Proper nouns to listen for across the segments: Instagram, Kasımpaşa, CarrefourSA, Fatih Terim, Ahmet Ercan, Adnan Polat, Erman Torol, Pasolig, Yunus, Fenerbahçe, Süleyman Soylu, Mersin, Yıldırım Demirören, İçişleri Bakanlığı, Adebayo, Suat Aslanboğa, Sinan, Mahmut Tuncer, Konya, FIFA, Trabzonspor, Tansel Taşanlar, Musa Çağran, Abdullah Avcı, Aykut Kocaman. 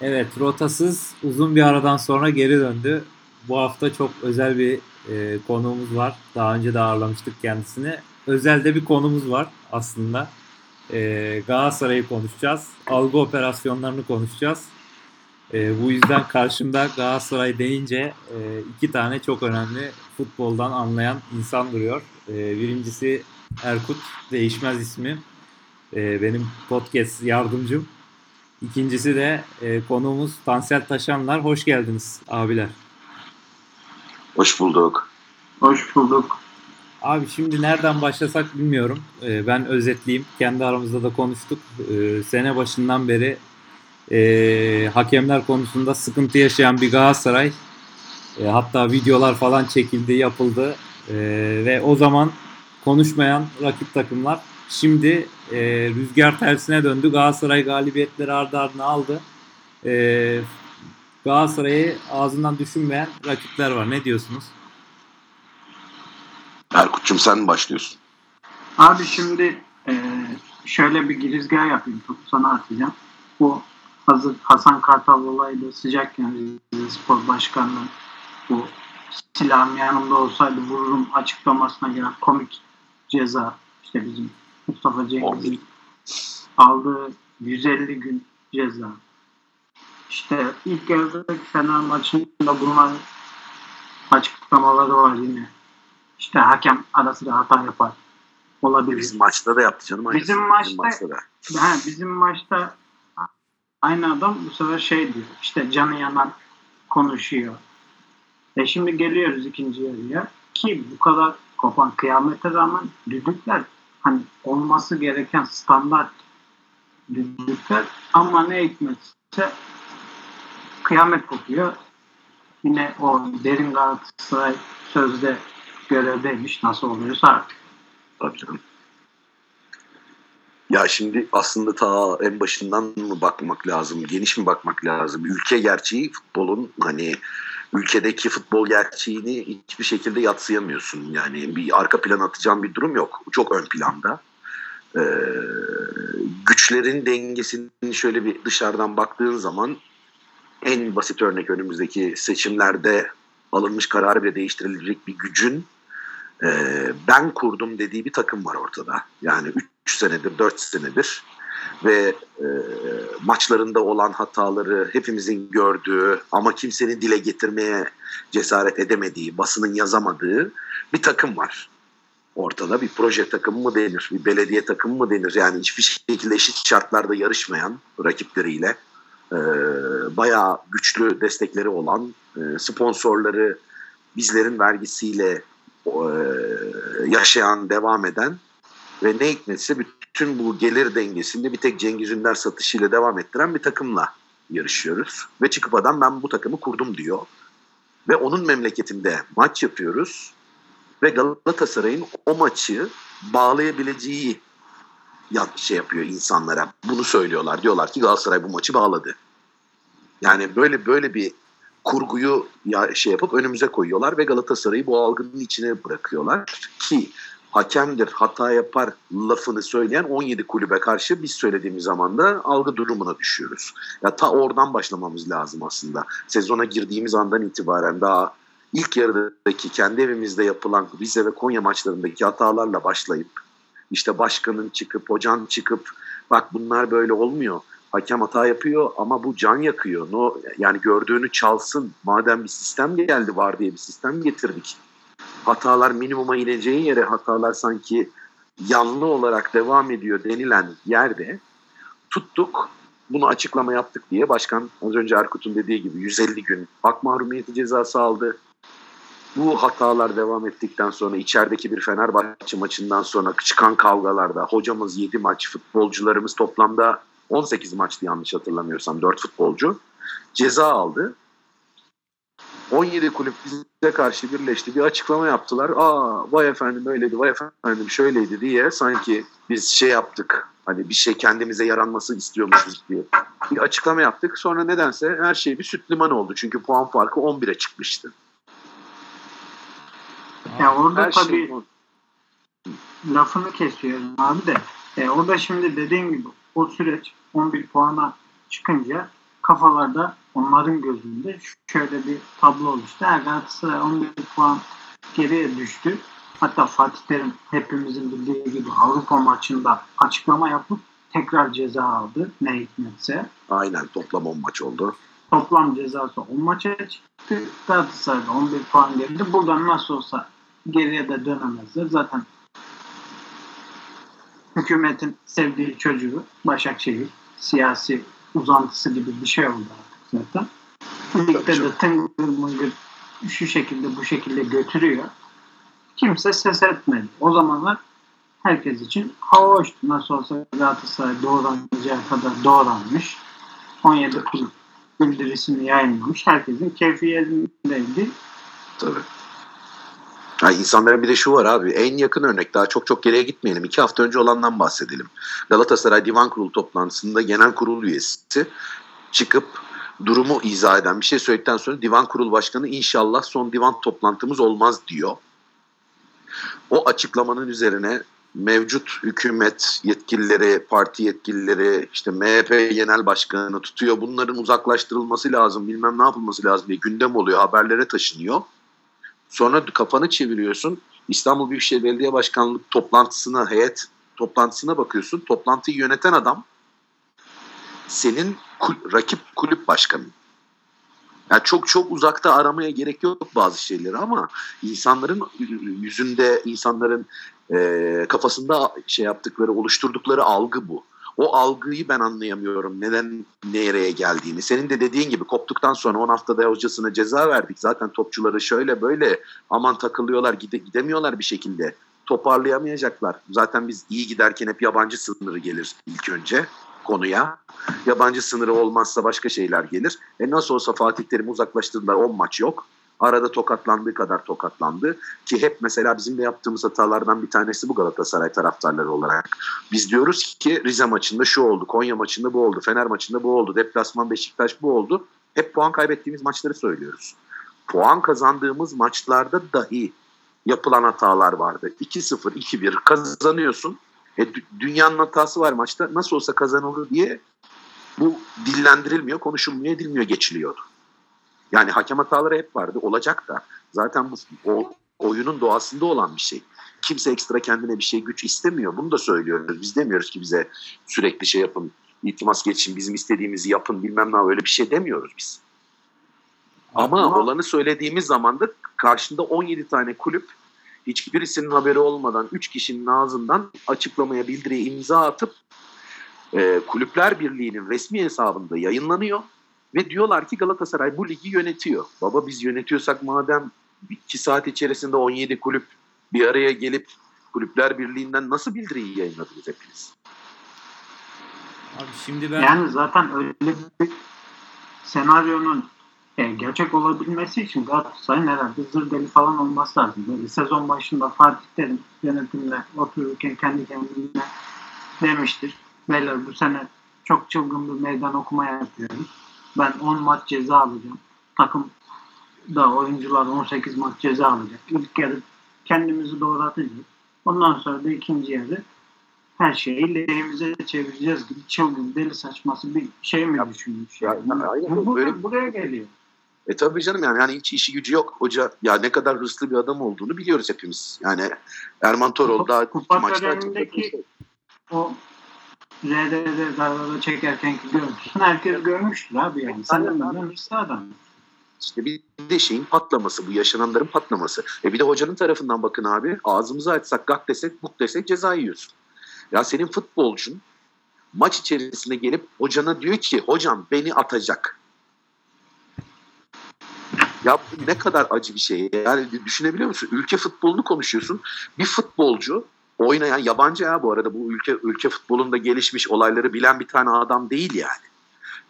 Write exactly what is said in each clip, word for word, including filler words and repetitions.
Evet, rotasız uzun bir aradan sonra geri döndü. Bu hafta çok özel bir e, konuğumuz var. Daha önce de ağırlamıştık kendisini. Özel de bir konumuz var aslında. E, Galatasaray'ı konuşacağız. Algı operasyonlarını konuşacağız. E, bu yüzden karşımda Galatasaray deyince e, iki tane çok önemli futboldan anlayan insan duruyor. E, birincisi Erkut Değişmez ismi. E, benim podcast yardımcım. İkincisi de e, konuğumuz Tansel Taşanlar. Hoş geldiniz abiler. Hoş bulduk. Hoş bulduk. Abi şimdi nereden başlasak bilmiyorum. E, ben özetleyeyim. Kendi aramızda da konuştuk. E, sene başından beri e, hakemler konusunda sıkıntı yaşayan bir Galatasaray. E, hatta videolar falan çekildi, yapıldı. E, ve o zaman konuşmayan rakip takımlar. Şimdi e, rüzgar tersine döndü. Galatasaray galibiyetleri ardı ardına aldı. E, Galatasaray'ı ağzından düşünmeyen rakipler var. Ne diyorsunuz? Erkut'cum sen mi başlıyorsun? Abi şimdi e, şöyle bir girizgah yapayım. Topu sana atacağım. Bu hazır Hasan Kartal olayla sıcakken Rize Spor Başkanı'nın bu silahım yanımda olsaydı vururum açıklamasına gelen komik ceza, işte bizim Mustafa Cengiz'in aldığı yüz elli gün ceza. İşte ilk yarıdaki Fener maçında bulunan açıklamaları var yine. İşte hakem ara sıra hata yapar. Olabilir. Biz maçta da yaptı canım. Aynı bizim maçta, bizim maçta da. He, bizim maçta aynı adam bu sefer şey diyor. İşte canı yanan konuşuyor. E şimdi geliyoruz ikinci yarıya. Ki bu kadar kopan kıyamete rağmen düdükler, hani olması gereken standart düdükler ama ne hikmetse kıyamet kopuyor. Yine o derin Galatasaray sözde görevdeymiş, nasıl oluyorsa artık. Tabii canım. Ya şimdi aslında ta en başından mı bakmak lazım, geniş mi bakmak lazım? Ülke gerçeği futbolun, hani ülkedeki futbol gerçeğini hiçbir şekilde yadsıyamıyorsun. Yani bir arka plan atacağım bir durum yok. Çok ön planda. Ee, güçlerin dengesini şöyle bir dışarıdan baktığın zaman en basit örnek önümüzdeki seçimlerde alınmış kararı bile değiştirilecek bir gücün e, ben kurdum dediği bir takım var ortada. Yani üç senedir, dört senedir ve e, maçlarında olan hataları hepimizin gördüğü ama kimsenin dile getirmeye cesaret edemediği, basının yazamadığı bir takım var. Ortada bir proje takımı mı denir, bir belediye takımı mı denir? Yani hiçbir şekilde eşit şartlarda yarışmayan rakipleriyle e, bayağı güçlü destekleri olan, e, sponsorları bizlerin vergisiyle e, yaşayan, devam eden ve ne hikmetse bütün Tüm bu gelir dengesinde bir tek Cengiz Ünder satışıyla devam ettiren bir takımla yarışıyoruz. Ve çıkıp adam ben bu takımı kurdum diyor. Ve onun memleketinde maç yapıyoruz. Ve Galatasaray'ın o maçı bağlayabileceği şey yapıyor insanlara. Bunu söylüyorlar. Diyorlar ki Galatasaray bu maçı bağladı. Yani böyle böyle bir kurguyu şey yapıp önümüze koyuyorlar ve Galatasaray'ı bu algının içine bırakıyorlar ki hakemdir, hata yapar lafını söyleyen on yedi kulübe karşı biz söylediğimiz zaman da algı durumuna düşüyoruz. Ya ta oradan başlamamız lazım aslında. Sezona girdiğimiz andan itibaren daha ilk yarıdaki kendi evimizde yapılan Rize ve Konya maçlarındaki hatalarla başlayıp işte başkanın çıkıp, hocan çıkıp bak bunlar böyle olmuyor. Hakem hata yapıyor ama bu can yakıyor. No, yani gördüğünü çalsın. Madem bir sistem geldi, var diye bir sistem getirdik. Hatalar minimuma ineceği yere hatalar sanki yanlı olarak devam ediyor denilen yerde tuttuk. Bunu açıklama yaptık diye başkan az önce Erkut'un dediği gibi yüz elli gün hak mahrumiyeti cezası aldı. Bu hatalar devam ettikten sonra içerideki bir Fenerbahçe maçından sonra çıkan kavgalarda hocamız yedi maç, futbolcularımız toplamda on sekiz maçtı yanlış hatırlamıyorsam, dört futbolcu ceza aldı. on yedi kulüp bize karşı birleşti. Bir açıklama yaptılar. Aa vay efendim öyleydi, vay efendim şöyleydi diye sanki biz şey yaptık. Hani bir şey kendimize yaranması istiyormuşuz diye. Bir açıklama yaptık. Sonra nedense her şey bir süt liman oldu. Çünkü puan farkı on bire çıkmıştı. Ya orada her tabii şey... lafını kesiyorum abi de. E, orada şimdi dediğim gibi o süreç on bir puana çıkınca kafalarda, onların gözünde şöyle bir tablo oluştu. Galatasaray on bir puan geriye düştü. Hatta Fatih Terim hepimizin bildiği gibi Avrupa maçında açıklama yapıp tekrar ceza aldı ne hikmetse. Aynen, toplam on maç oldu. Toplam cezası on maça çıktı. Galatasaray'da on bir puan geldi. Buradan nasıl olsa geriye de dönemezler. Zaten hükümetin sevdiği çocuğu Başakşehir siyasi uzantısı gibi bir şey oldu artık zaten. Ligde de tıngır mıngır şu şekilde bu şekilde götürüyor. Kimse ses etmedi. O zamanlar herkes için hava hoştu. Nasıl olsa Galatasaray doğranacağı kadar doğranmış. on yedi kulüp bildirisini yayınlamış. Herkesin keyfi yerindeydi. Tabii. Yani insanlara bir de şu var abi. En yakın örnek, daha çok çok geriye gitmeyelim. İki hafta önce olandan bahsedelim. Galatasaray Divan Kurulu toplantısında genel kurul üyesi çıkıp durumu izah eden bir şey söyledikten sonra Divan Kurulu Başkanı inşallah son divan toplantımız olmaz diyor. O açıklamanın üzerine mevcut hükümet yetkilileri, parti yetkilileri, işte M H P genel başkanını tutuyor. Bunların uzaklaştırılması lazım, bilmem ne yapılması lazım diye gündem oluyor, haberlere taşınıyor. Sonra kafanı çeviriyorsun, İstanbul Büyükşehir Belediye Başkanlığı toplantısına, heyet toplantısına bakıyorsun. Toplantıyı yöneten adam senin kul- rakip kulüp başkanın. Yani çok çok uzakta aramaya gerek yok bazı şeyleri, ama insanların yüzünde, insanların e, kafasında şey yaptıkları, oluşturdukları algı bu. O algıyı ben anlayamıyorum, neden nereye geldiğini. Senin de dediğin gibi koptuktan sonra on haftada hocasına ceza verdik. Zaten topçuları şöyle böyle aman takılıyorlar, gide, gidemiyorlar bir şekilde. Toparlayamayacaklar. Zaten biz iyi giderken hep yabancı sınırı gelir ilk önce konuya. Yabancı sınırı olmazsa başka şeyler gelir. E nasıl olsa Fatih Terim uzaklaştırdılar, on maç yok. Arada tokatlandığı kadar tokatlandı. Ki hep mesela bizim de yaptığımız hatalardan bir tanesi bu Galatasaray taraftarları olarak. Biz diyoruz ki Rize maçında şu oldu, Konya maçında bu oldu, Fener maçında bu oldu, deplasman Beşiktaş bu oldu. Hep puan kaybettiğimiz maçları söylüyoruz. Puan kazandığımız maçlarda dahi yapılan hatalar vardı. iki sıfır, iki bir kazanıyorsun. E, dünyanın hatası var maçta. Nasıl olsa kazanılır diye bu dillendirilmiyor, konuşulmuyor, edilmiyor, geçiliyordu. Yani hakem hataları hep vardı. Olacak da. Zaten bu o, oyunun doğasında olan bir şey. Kimse ekstra kendine bir şey güç istemiyor. Bunu da söylüyoruz. Biz demiyoruz ki bize sürekli şey yapın, iltimas geçin, bizim istediğimizi yapın, bilmem ne, öyle bir şey demiyoruz biz. Ama, Ama olanı söylediğimiz zaman da karşında on yedi tane kulüp, hiçbirisinin haberi olmadan üç kişinin ağzından açıklamaya, bildiriye imza atıp e, Kulüpler Birliği'nin resmi hesabında yayınlanıyor ve diyorlar ki Galatasaray bu ligi yönetiyor. Baba, biz yönetiyorsak madem iki saat içerisinde on yedi kulüp bir araya gelip Kulüpler Birliği'nden nasıl bildiriyi yayınladınız hepiniz? Abi şimdi ben... Yani zaten öyle bir senaryonun gerçek olabilmesi için Galatasaray'ın herhalde zır deli falan olması lazım. Böyle sezon başında Fatih Terim yönetimle otururken kendi kendine demiştir. Beyler, bu sene çok çılgın bir meydan okuma yapıyoruz. Ben on maç ceza alacağım. Takım da oyuncular on sekiz maç ceza alacak. İlk yarı kendimizi doğratacağız. Ondan sonra da ikinci yarı her şeyi lehimize çevireceğiz gibi çılgın deli saçması bir şey mi ya, düşünmüş? Ya, yani, aynen, bu, bu, böyle... Buraya geliyor. E tabii canım, yani, yani hiç işi gücü yok. Hoca ya ne kadar hırslı bir adam olduğunu biliyoruz hepimiz. Yani Erman Torol daha kupa törenindeki o R D D zararı çekerkenki görmüşsün. Herkes görmüştür abi yani. Sen de hırslı adam. İşte bir de şeyin patlaması, bu yaşananların patlaması. E bir de hocanın tarafından bakın abi, ağzımızı açsak gak desek buk desek ceza yiyorsun. Ya senin futbolcun maç içerisinde gelip hocana diyor ki hocam beni atacak. Ya ne kadar acı bir şey. Yani düşünebiliyor musun? Ülke futbolunu konuşuyorsun. Bir futbolcu oynayan yabancı, ya bu arada bu ülke ülke futbolunda gelişmiş olayları bilen bir tane adam değil yani.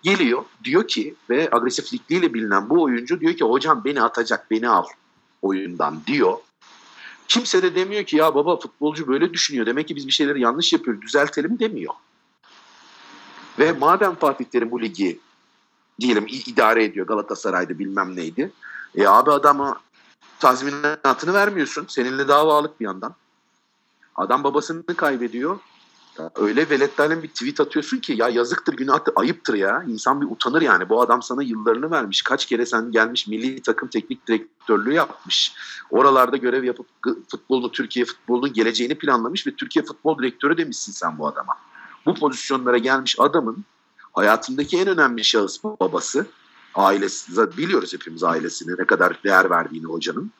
Geliyor diyor ki, ve agresiflikliyle bilinen bu oyuncu diyor ki hocam beni atacak, beni al oyundan diyor. Kimse de demiyor ki ya baba futbolcu böyle düşünüyor, demek ki biz bir şeyleri yanlış yapıyoruz, düzeltelim demiyor. Ve madem Fatih Terim bu ligi diyelim idare ediyor, Galatasaray'da bilmem neydi. E abi adama tazminatını vermiyorsun. Seninle davalık bir yandan. Adam babasını kaybediyor. hatta. Öyle veletlerle bir tweet atıyorsun ki ya yazıktır, günahtır, ayıptır ya. İnsan bir utanır yani. Bu adam sana yıllarını vermiş. Kaç kere sen gelmiş milli takım teknik direktörlüğü yapmış. Oralarda görev yapıp futbolunu, Türkiye futbolunun geleceğini planlamış ve Türkiye futbol direktörü demişsin sen bu adama. Bu pozisyonlara gelmiş adamın hayatındaki en önemli şahıs babası. Ailesi, biliyoruz hepimiz ailesine ne kadar değer verdiğini hocanın.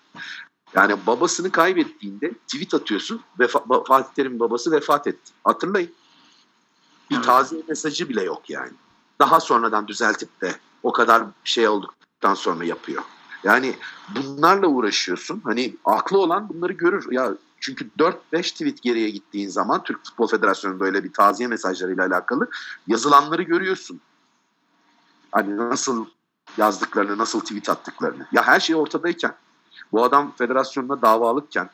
Yani babasını kaybettiğinde tweet atıyorsun. Vefa, Fatih Terim'in babası vefat etti. Hatırlayın. Bir taziye mesajı bile yok yani. Daha sonradan düzeltip de o kadar şey olduktan sonra yapıyor. Yani bunlarla uğraşıyorsun. Hani aklı olan bunları görür. Ya çünkü dört beş tweet geriye gittiğin zaman Türk Futbol Federasyonu böyle bir taziye mesajlarıyla alakalı yazılanları görüyorsun. Hani nasıl yazdıklarını, nasıl tweet attıklarını. Ya her şey ortadayken, bu adam federasyonuna davalıkken,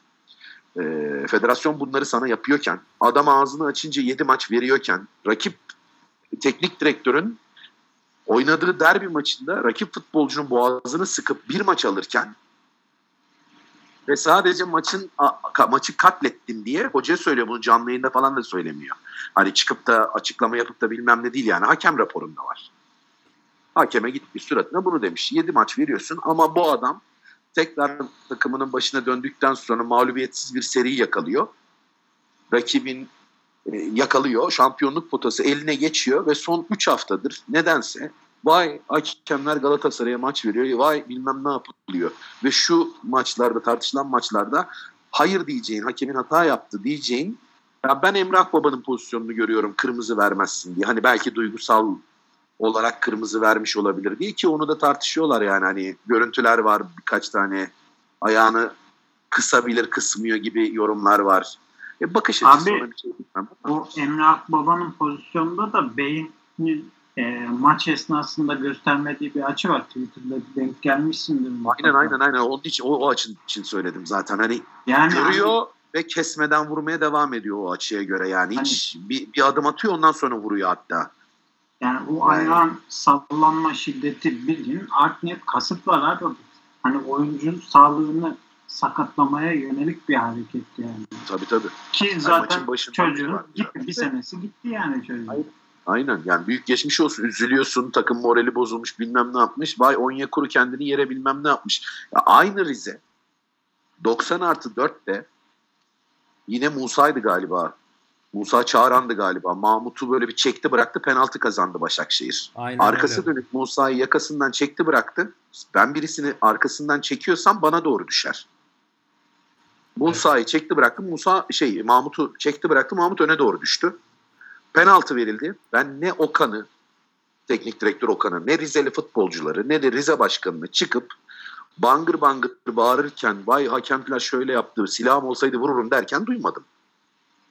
e, federasyon bunları sana yapıyorken, adam ağzını açınca yedi maç veriyorken, rakip teknik direktörün oynadığı derbi maçında rakip futbolcunun boğazını sıkıp bir maç alırken ve sadece maçın maçı katlettim diye hocaya söylüyor. Bunu canlı yayında falan da söylemiyor. Hani çıkıp da açıklama yapıp da bilmem ne değil yani. Hakem raporunda var. Hakeme gitmiş suratına bunu demiş. Yedi maç veriyorsun ama bu adam tekrar takımının başına döndükten sonra mağlubiyetsiz bir seri yakalıyor. Rakibin e, yakalıyor. Şampiyonluk potası eline geçiyor ve son üç haftadır nedense vay hakemler Galatasaray'a maç veriyor. Vay bilmem ne yapılıyor. Ve şu maçlarda, tartışılan maçlarda hayır diyeceğin, hakemin hata yaptı diyeceğin, ya ben Emrah Baba'nın pozisyonunu görüyorum kırmızı vermezsin diye. Hani belki duygusal olarak kırmızı vermiş olabilir diye, ki onu da tartışıyorlar yani. Hani görüntüler var, birkaç tane ayağını kısabilir kısmıyor gibi yorumlar var. E bakış açısı ona bir şey bilmem. Bu Emre Akbaba'nın pozisyonunda da Bey'in e, maç esnasında göstermediği bir açı var. Twitter'da denk gelmişsindir. Aynen aynen aynen. Onun için, o, o açın için söyledim zaten. Hani yani görüyor abi ve kesmeden vurmaya devam ediyor o açıya göre yani. Hani hiç bir, bir adım atıyor, ondan sonra vuruyor hatta. Yani o ayağın sallanma şiddeti bildiğin art niyet kasıtla abi. Hani oyuncunun sağlığını sakatlamaya yönelik bir hareket yani. Tabii tabii. Ki zaten yani çocuğun gitti, bir senesi gitti yani çocuğun. Aynen. Aynen yani büyük geçmiş olsun, üzülüyorsun, takım morali bozulmuş, bilmem ne yapmış. Vay Onyekur kendini yere bilmem ne yapmış. Ya aynı Rize doksan artı dörtte yine Musa'ydı galiba. Musa Çağran'dı galiba. Mahmut'u böyle bir çekti bıraktı. Penaltı kazandı Başakşehir. Aynen, arkası öyle dönüp Musa'yı yakasından çekti bıraktı. Ben birisini arkasından çekiyorsam bana doğru düşer. Musa'yı evet. çekti bıraktı. Musa şey Mahmut'u çekti bıraktı. Mahmut öne doğru düştü. Penaltı verildi. Ben ne Okan'ı, teknik direktör Okan'ı, ne Rizeli futbolcuları, ne de Rize başkanını çıkıp bangır bangır bağırırken vay hakemler şöyle yaptı, silahım olsaydı vururum derken duymadım.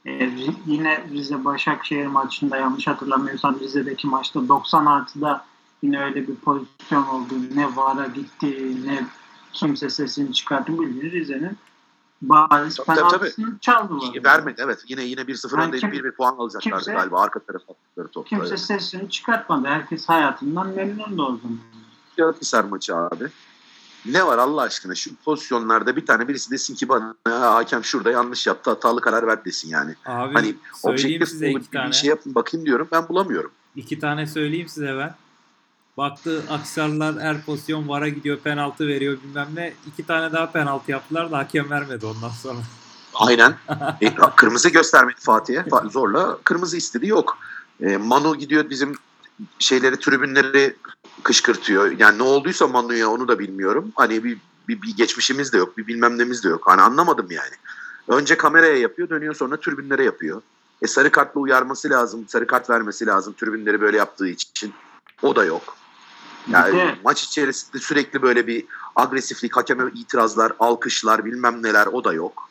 Ee, yine Rize Başakşehir maçında yanlış hatırlamıyorsam Rize'deki maçta doksan artıda yine öyle bir pozisyon oldu. Ne VAR'a gitti, ne kimse sesini çıkarttı. Bildiğin Rize'nin bariz penaltısını çaldılar. Vermedi yani. Evet. Yine yine bir sıfır yani değil, bir bir puan alacaklardı kimse, galiba. Arka tarafa attıkları topla. Kimse yani sesini çıkartmadı. Herkes hayatından memnun da oldu. Akhisar maçı abi. Ne var Allah aşkına şu pozisyonlarda bir tane birisi desin ki bana hakem şurada yanlış yaptı, hatalı karar ver desin yani. Abi, hani objektif size iki tane bir şey yapın bakayım diyorum, ben bulamıyorum. İki tane söyleyeyim size ben. Baktı Akhisarlılar her pozisyon VAR'a gidiyor, penaltı veriyor bilmem ne. İki tane daha penaltı yaptılar da hakem vermedi ondan sonra. Aynen. e, kırmızı göstermedi Fatih'e. Zorla kırmızı istedi, yok. E, Manu gidiyor bizim şeyleri, tribünleri kışkırtıyor. Yani ne olduysa Manu'ya onu da bilmiyorum. Hani bir, bir, bir geçmişimiz de yok. Bir bilmem nemiz de yok. Hani anlamadım yani. Önce kameraya yapıyor. Dönüyor sonra tribünlere yapıyor. E sarı kartla uyarması lazım. Sarı kart vermesi lazım. Tribünleri böyle yaptığı için. O da yok. Yani de maç içerisinde sürekli böyle bir agresiflik, hakeme itirazlar, alkışlar bilmem neler, o da yok.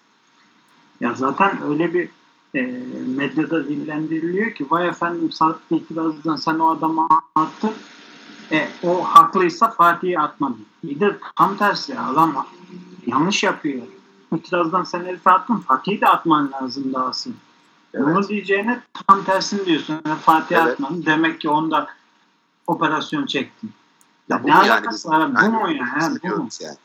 Ya zaten öyle bir E, medyada dillendiriliyor ki vay efendim sarı itirazdan sen o adamı attın, e, o haklıysa Fatih'i atmadın. Bir de tam tersi, adam yanlış yapıyor. İtirazdan sen herifi attın, Fatih'i de atman lazım daha aslında. Evet. Bunu diyeceğine tam tersini diyorsun. Fatih'i evet atmadın, demek ki onda operasyon çektin. Ya bu ne alakası var? Yani, bu mu yani? yani, bu mu? yani.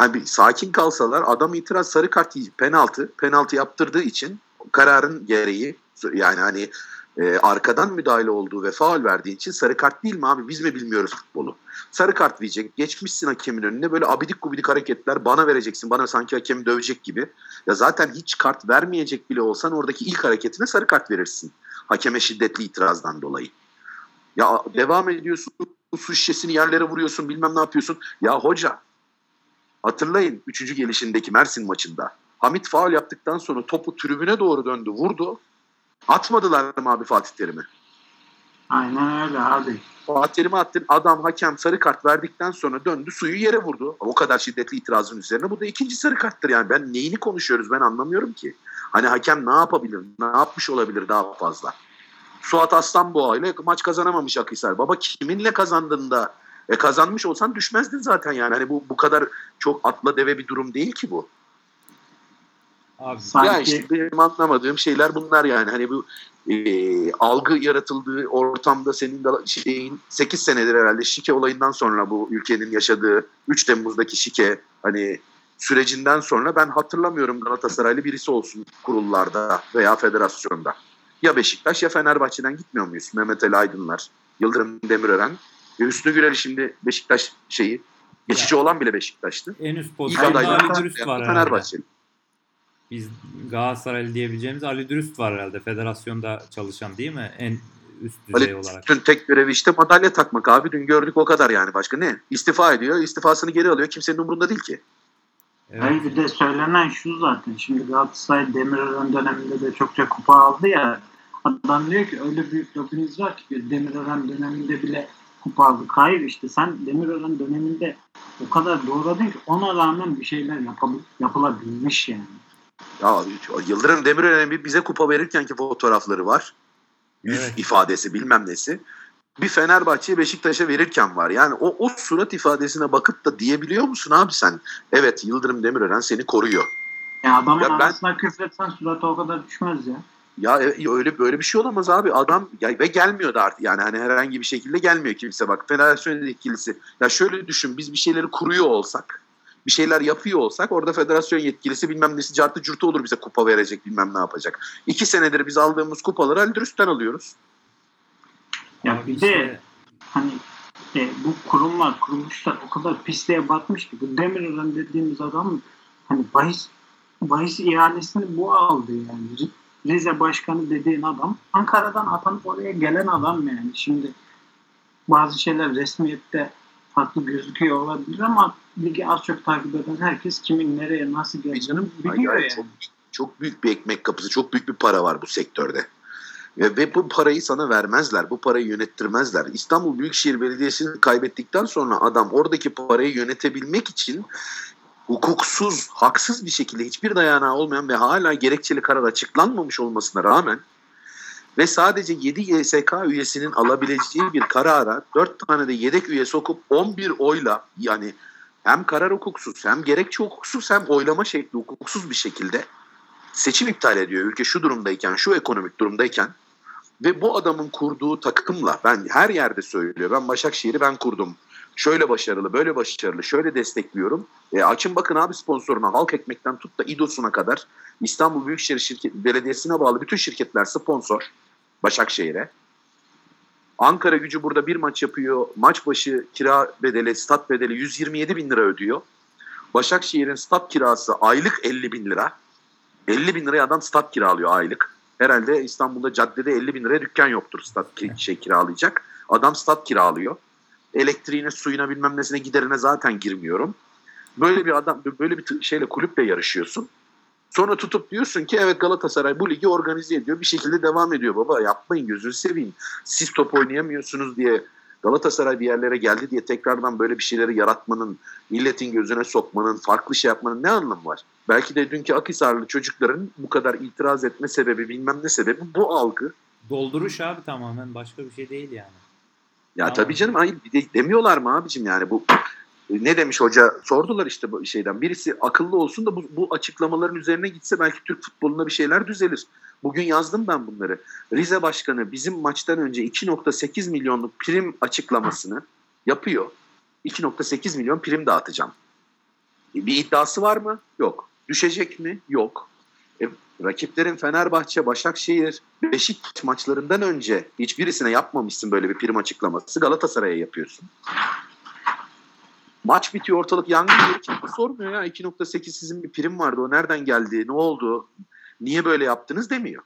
yani bir sakin kalsalar, adam itiraz, sarı kart, penaltı penaltı yaptırdığı için kararın gereği yani hani e, arkadan müdahale olduğu ve faul verdiği için sarı kart değil mi abi? Biz mi bilmiyoruz futbolu? Sarı kart diyecek, geçmişsin hakemin önüne, böyle abidik gubidik hareketler, bana vereceksin, bana sanki hakemi dövecek gibi. Ya zaten hiç kart vermeyecek bile olsan oradaki ilk hareketine sarı kart verirsin. Hakeme şiddetli itirazdan dolayı. Ya devam ediyorsun, su şişesini yerlere vuruyorsun, bilmem ne yapıyorsun. Ya hoca, hatırlayın üçüncü gelişindeki Mersin maçında. Hamit faul yaptıktan sonra topu tribüne doğru döndü, vurdu. Atmadılar mı abi Fatih Terim'i? Aynen öyle abi. Fatih Terim'i attın, adam hakem sarı kart verdikten sonra döndü, suyu yere vurdu. O kadar şiddetli itirazın üzerine. Bu da ikinci sarı karttır yani. Ben neyini konuşuyoruz, ben anlamıyorum ki. Hani hakem ne yapabilir, ne yapmış olabilir daha fazla? Suat Aslanboğa ile maç kazanamamış Akhisar. Baba kiminle kazandığında e kazanmış olsan düşmezdin zaten yani. Hani bu bu kadar çok atla deve bir durum değil ki bu. Abi, sanki... Ya işte benim anlamadığım şeyler bunlar yani. Hani bu e, algı yaratıldığı ortamda senin de şeyin sekiz senedir herhalde şike olayından sonra, bu ülkenin yaşadığı üç Temmuz'daki şike hani sürecinden sonra ben hatırlamıyorum Galatasaraylı birisi olsun kurullarda veya federasyonda. Ya Beşiktaş ya Fenerbahçe'den gitmiyor muyuz? Mehmet Ali Aydınlar, Yıldırım Demirören, Hüsnü Gürel'i, şimdi Beşiktaş şeyi, geçici yani, olan bile Beşiktaş'tı. En üst pozisyonda Ali Dürüst var herhalde. Biz Galatasaraylı diyebileceğimiz Ali Dürüst var herhalde. Federasyonda çalışan değil mi? En üst düzey Ali olarak. Dün tek görevi işte madalya takmak abi. Dün gördük o kadar yani. Başka ne? İstifa ediyor. İstifasını geri alıyor. Kimsenin umurunda değil ki. Evet. Hayır, bir de söylenen şu zaten. Şimdi Galatasaray Demirören döneminde de çokça kupa aldı ya. Adam diyor ki öyle büyük lobiniz var ki Demirören döneminde bile kupa aldı. Hayır, işte sen Demirören döneminde o kadar doğradın ki ona rağmen bir şeyler yapab- yapılabilmiş yani. Ya Yıldırım Demirören'in bize kupa verirken ki fotoğrafları var. Yüz evet. ifadesi bilmem nesi. Bir Fenerbahçe'ye Beşiktaş'a verirken var. Yani o, o surat ifadesine bakıp da diyebiliyor musun abi sen? Evet, Yıldırım Demirören seni koruyor. Ya adamın ya arasına ben... küfretsen suratı o kadar düşmez ya. Ya öyle böyle bir şey olamaz abi. Adam ya, ve gelmiyor da artık. Yani hani herhangi bir şekilde gelmiyor kimse. Bak federasyon yetkilisi. Ya şöyle düşün, biz bir şeyleri kuruyor olsak, bir şeyler yapıyor olsak orada federasyon yetkilisi bilmem nesi cartı curtu olur, bize kupa verecek bilmem ne yapacak. İki senedir biz aldığımız kupaları Ali Dürüst'ten alıyoruz. Ya bir de hani e, bu kurumlar, kuruluşlar o kadar pisliğe batmış ki bu Demirören dediğimiz adam hani bahis bahis ihalesini bu aldı yani. Rize başkanı dediğin adam Ankara'dan atanıp oraya gelen adam yani. Şimdi bazı şeyler resmiyette farklı gözüküyor olabilir ama ligi az çok takip eden herkes kimin nereye nasıl geleceğini biliyor yani. Çok, çok büyük bir ekmek kapısı, çok büyük bir para var bu sektörde. Ve bu parayı sana vermezler, bu parayı yönettirmezler. İstanbul Büyükşehir Belediyesi'ni kaybettikten sonra adam oradaki parayı yönetebilmek için hukuksuz, haksız bir şekilde hiçbir dayanağı olmayan ve hala gerekçeli karar açıklanmamış olmasına rağmen ve sadece yedi Y S K üyesinin alabileceği bir karara dört tane de yedek üye sokup on bir oyla, yani hem karar hukuksuz, hem gerekçe hukuksuz, hem oylama şekli hukuksuz bir şekilde seçim iptal ediyor. Ülke şu durumdayken, şu ekonomik durumdayken ve bu adamın kurduğu takımla, ben her yerde söylüyor, ben Başakşehir'i ben kurdum. Şöyle başarılı, böyle başarılı, şöyle destekliyorum. E açın bakın abi sponsoruna, halk ekmekten tut da İDOS'una kadar İstanbul Büyükşehir şirket, Belediyesi'ne bağlı bütün şirketler sponsor Başakşehir'e. Ankara Gücü burada bir maç yapıyor. Maç başı kira bedeli, stat bedeli yüz yirmi yedi bin lira ödüyor. Başakşehir'in stat kirası aylık elli bin lira. elli bin liraya adam stat kiralıyor aylık. Herhalde İstanbul'da caddede elli bin liraya dükkan yoktur stat şey kiralayacak. Adam stat kiralıyor. Elektriğine, suyuna, bilmem nesine, giderine zaten girmiyorum. Böyle bir adam, böyle bir şeyle, kulüple yarışıyorsun. Sonra tutup diyorsun ki evet Galatasaray bu ligi organize ediyor, bir şekilde devam ediyor. Baba yapmayın, gözünü seveyim. Siz top oynayamıyorsunuz diye Galatasaray bir yerlere geldi diye tekrardan böyle bir şeyleri yaratmanın, milletin gözüne sokmanın, farklı şey yapmanın ne anlamı var? Belki de dünkü Akhisarlı çocukların bu kadar itiraz etme sebebi, bilmem ne sebebi bu algı. Dolduruş abi, tamamen başka bir şey değil yani. Ya tamam. Tabii canım, hayır demiyorlar mı abicim yani bu ne demiş hoca, sordular işte bu şeyden, birisi akıllı olsun da bu, bu açıklamaların üzerine gitse belki Türk futboluna bir şeyler düzelir. Bugün yazdım ben bunları. Rize Başkanı bizim maçtan önce iki virgül sekiz milyonluk prim açıklamasını yapıyor. iki virgül sekiz milyon prim dağıtacağım. Bir iddiası var mı? Yok. Düşecek mi? Yok. E, rakiplerin Fenerbahçe, Başakşehir, Beşiktaş maçlarından önce hiçbirisine yapmamışsın böyle bir prim açıklaması. Galatasaray'a yapıyorsun. Maç bitiyor, ortalık yangın diyor, kimse sormuyor ya. iki nokta sekiz sizin bir prim vardı, o nereden geldi, ne oldu, niye böyle yaptınız demiyor.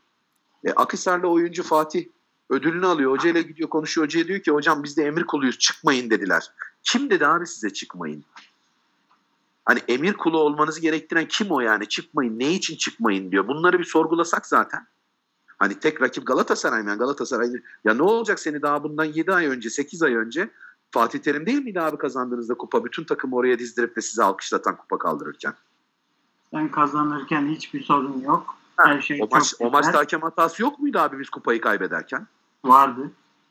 E, Akhisar'la oyuncu Fatih ödülünü alıyor. Hocayla gidiyor, konuşuyor. Hocaya diyor ki hocam biz de emir kuluyuz, çıkmayın dediler. Kim dedi abi size çıkmayın? Hani emir kulu olmanızı gerektiren kim o yani? Çıkmayın, ne için çıkmayın diyor. Bunları bir sorgulasak zaten. Hani tek rakip Galatasaray mı? Yani Galatasaray ya ne olacak seni daha bundan yedi ay önce, sekiz ay önce Fatih Terim değil miydi abi kazandığınızda kupa? Bütün takımı oraya dizdirip de sizi alkışlatan, kupa kaldırırken. Ben kazanırken hiçbir sorun yok. Ha, her şey o, maç, o maçta hakem hatası yok muydu abi biz kupayı kaybederken? Vardı.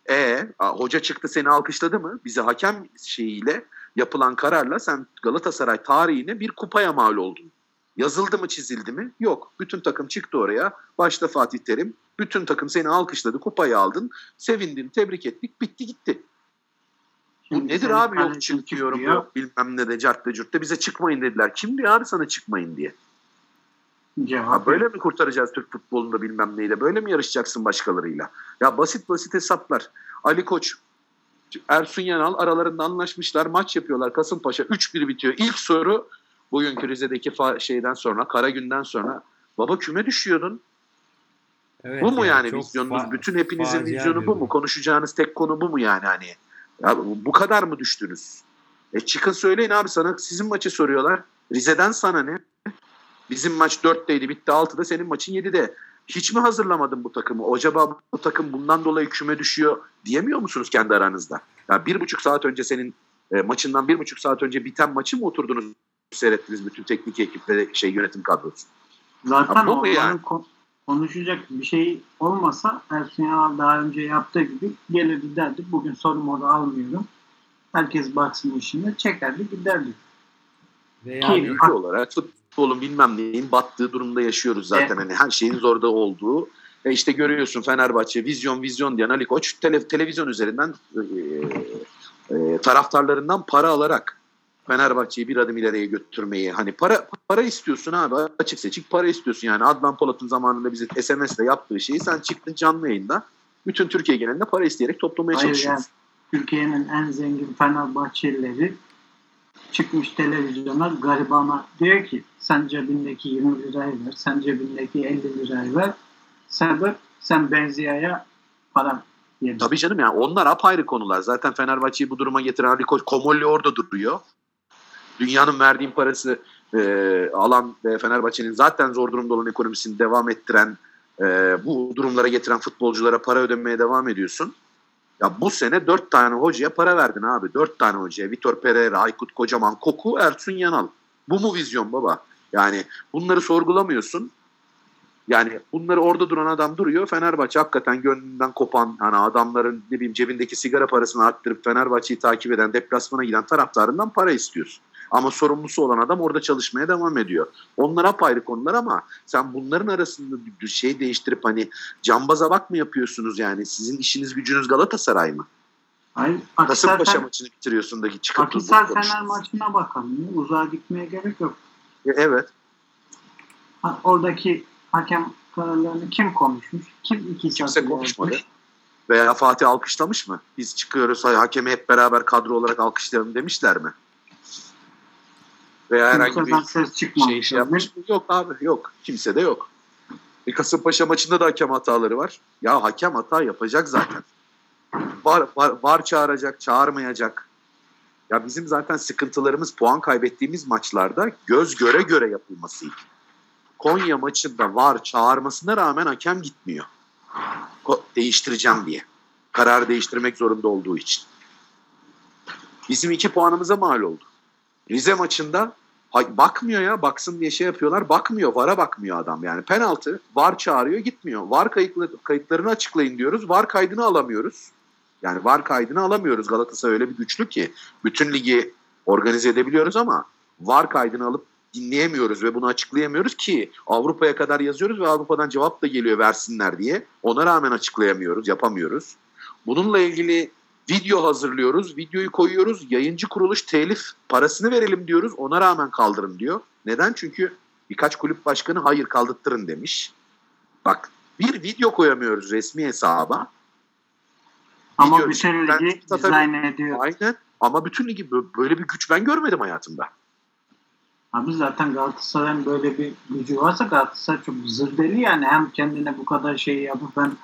Ee, hoca çıktı seni alkışladı mı? Bize hakem şeyiyle yapılan kararla sen Galatasaray tarihine bir kupaya mal oldun. Yazıldı mı çizildi mi? Yok. Bütün takım çıktı oraya. Başta Fatih Terim. Bütün takım seni alkışladı. Kupayı aldın. Sevindin. Tebrik ettik. Bitti gitti. Şimdi bu nedir abi? Yok çıkıyorum. Yok bilmem ne de cartta cürtte. Bize çıkmayın dediler. Kim diyor abi sana çıkmayın diye? Ha, böyle mi kurtaracağız Türk futbolunda bilmem neyle? Böyle mi yarışacaksın başkalarıyla? Ya basit basit hesaplar. Ali Koç, Ersun Yanal aralarında anlaşmışlar, maç yapıyorlar. Kasımpaşa üç bir bitiyor. İlk soru bugünkü Rize'deki fa- şeyden sonra, kara günden sonra baba küme düşüyordun. Evet, bu mu yani, yani vizyonunuz? Fa- Bütün hepinizin vizyonu bu mu? Konuşacağınız tek konu bu mu yani? Hani ya bu kadar mı düştünüz? E çıkın söyleyin abi, sana sizin maçı soruyorlar. Rize'den sana ne? Bizim maç dörtteydi, bitti altıda, senin maçın yedide. Hiç mi hazırlamadın bu takımı? Acaba bu takım bundan dolayı küme düşüyor diyemiyor musunuz kendi aranızda? Ya bir buçuk saat önce senin e, maçından bir buçuk saat önce biten maçı mı oturdunuz, seyrettiniz bütün teknik ekip ve şey, yönetim kadrosu? Zaten o, yani? Onu konuşacak bir şey olmasa Ersun Yanal daha önce yaptığı gibi gelirdi derdi. Bugün sorumu da almıyorum. Herkes baksın işine, çekerdi giderdi. Ve yani ülke olarak futbolun bilmem neyin battığı durumda yaşıyoruz zaten. Evet. Hani her şeyin zorda olduğu. E işte görüyorsun Fenerbahçe vizyon vizyon diyen Ali Koç tele, televizyon üzerinden e, e, taraftarlarından para alarak Fenerbahçe'yi bir adım ileriye götürmeyi, hani para para istiyorsun abi, açık seçik para istiyorsun yani. Adnan Polat'ın zamanında bize S M S'le yaptığı şeyi sen çıktın canlı yayında bütün Türkiye genelinde para isteyerek toplamaya çalışıyorsun. Yani, Türkiye'nin en zengin Fenerbahçelileri çıkmış televizyona, garibana diyor ki sen cebindeki yirmi lirayı ver, sen cebindeki elli lirayı ver. Sebep sen benziyaya para yedin. Tabii canım yani onlar apayrı konular. Zaten Fenerbahçe'yi bu duruma getiren Ali Koç, Komolli orada duruyor. Dünyanın verdiğin parası e, alan ve Fenerbahçe'nin zaten zor durumda olan ekonomisini devam ettiren, e, bu durumlara getiren futbolculara para ödemeye devam ediyorsun. Ya bu sene dört tane hocaya para verdin abi. Dört tane hocaya. Vitor Pereira, Aykut Kocaman, Koku, Ersun Yanal. Bu mu vizyon baba? Yani bunları sorgulamıyorsun. Yani bunları orada duran adam duruyor. Fenerbahçe hakikaten gönlünden kopan, hani adamların ne bileyim cebindeki sigara parasını arttırıp Fenerbahçe'yi takip eden, deplasmana giden taraftarından para istiyorsun. Ama sorumlusu olan adam orada çalışmaya devam ediyor. Onlar apayrı konular ama sen bunların arasında bir şey değiştirip hani cambaza bak mı yapıyorsunuz yani? Sizin işiniz gücünüz Galatasaray mı? Hayır. Kasımpaşa maçını bitiriyorsun da çıkıp tutulduğunu konuşuyorsun. Akhisar-Fener maçına bakalım. Uzağa gitmeye gerek yok. E, evet. Ha, oradaki hakem kararlarını kim konuşmuş? Kim iki kimse konuşmadı. Yapmış? Veya Fatih alkışlamış mı? Biz çıkıyoruz, hakemi hep beraber kadro olarak alkışlayalım demişler mi? Veya herhangi bir şey, şey yapmış. Yok abi, yok. Kimse de yok. E Kasımpaşa maçında da hakem hataları var. Ya hakem hata yapacak zaten. Var, var, var çağıracak, çağırmayacak. Ya bizim zaten sıkıntılarımız puan kaybettiğimiz maçlarda göz göre göre yapılmasıydı. Konya maçında var çağırmasına rağmen hakem gitmiyor. Ko- değiştireceğim diye. Kararı değiştirmek zorunda olduğu için. Bizim iki puanımıza mal oldu. Rize maçında bakmıyor ya, baksın diye şey yapıyorlar, bakmıyor, VAR'a bakmıyor adam yani. Penaltı, VAR çağırıyor, gitmiyor. VAR kayıtlı, kayıtlarını açıklayın diyoruz, VAR kaydını alamıyoruz. Yani VAR kaydını alamıyoruz. Galatasaray öyle bir güçlü ki bütün ligi organize edebiliyoruz ama VAR kaydını alıp dinleyemiyoruz ve bunu açıklayamıyoruz ki Avrupa'ya kadar yazıyoruz ve Avrupa'dan cevap da geliyor versinler diye. Ona rağmen açıklayamıyoruz, yapamıyoruz. Bununla ilgili video hazırlıyoruz, videoyu koyuyoruz, yayıncı kuruluş telif parasını verelim diyoruz, ona rağmen kaldırım diyor. Neden? Çünkü Birkaç kulüp başkanı hayır kaldırttırın demiş. Bak, bir video koyamıyoruz resmi hesaba. Ama video bütün ligi dizayn ediyor. Aynen. Ama bütün ligi, böyle bir güç ben görmedim hayatımda. Abi zaten Galatasaray'ın böyle bir gücü varsa Galatasaray çok zırdeli yani. Hem kendine bu kadar şey yapıp hem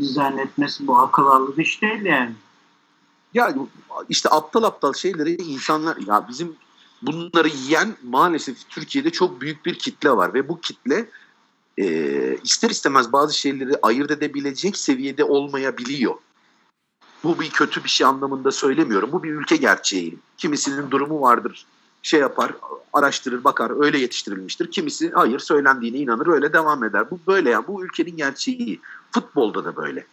dizayn etmesi, bu akıl alır iş değil yani. Ya işte aptal aptal şeyleri insanlar, ya bizim bunları yiyen maalesef Türkiye'de çok büyük bir kitle var ve bu kitle e, ister istemez bazı şeyleri ayırt edebilecek seviyede olmayabiliyor. Bu bir kötü bir şey anlamında söylemiyorum. Bu bir ülke gerçeği. Kimisinin durumu vardır, şey yapar, araştırır, bakar, öyle yetiştirilmiştir. Kimisi hayır, söylendiğine inanır, öyle devam eder. Bu böyle yani, bu ülkenin gerçeği. Futbolda da böyle.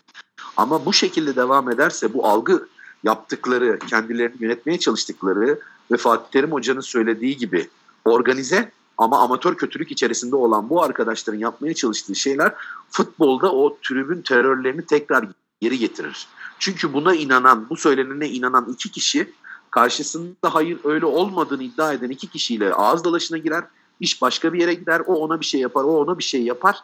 Ama bu şekilde devam ederse bu algı yaptıkları, kendilerini yönetmeye çalıştıkları ve Fatih Terim Hoca'nın söylediği gibi organize ama amatör kötülük içerisinde olan bu arkadaşların yapmaya çalıştığı şeyler futbolda o tribün terörlerini tekrar geri getirir. Çünkü buna inanan, bu söylenene inanan iki kişi karşısında hayır öyle olmadığını iddia eden iki kişiyle ağız dalaşına girer, iş başka bir yere gider, o ona bir şey yapar, o ona bir şey yapar.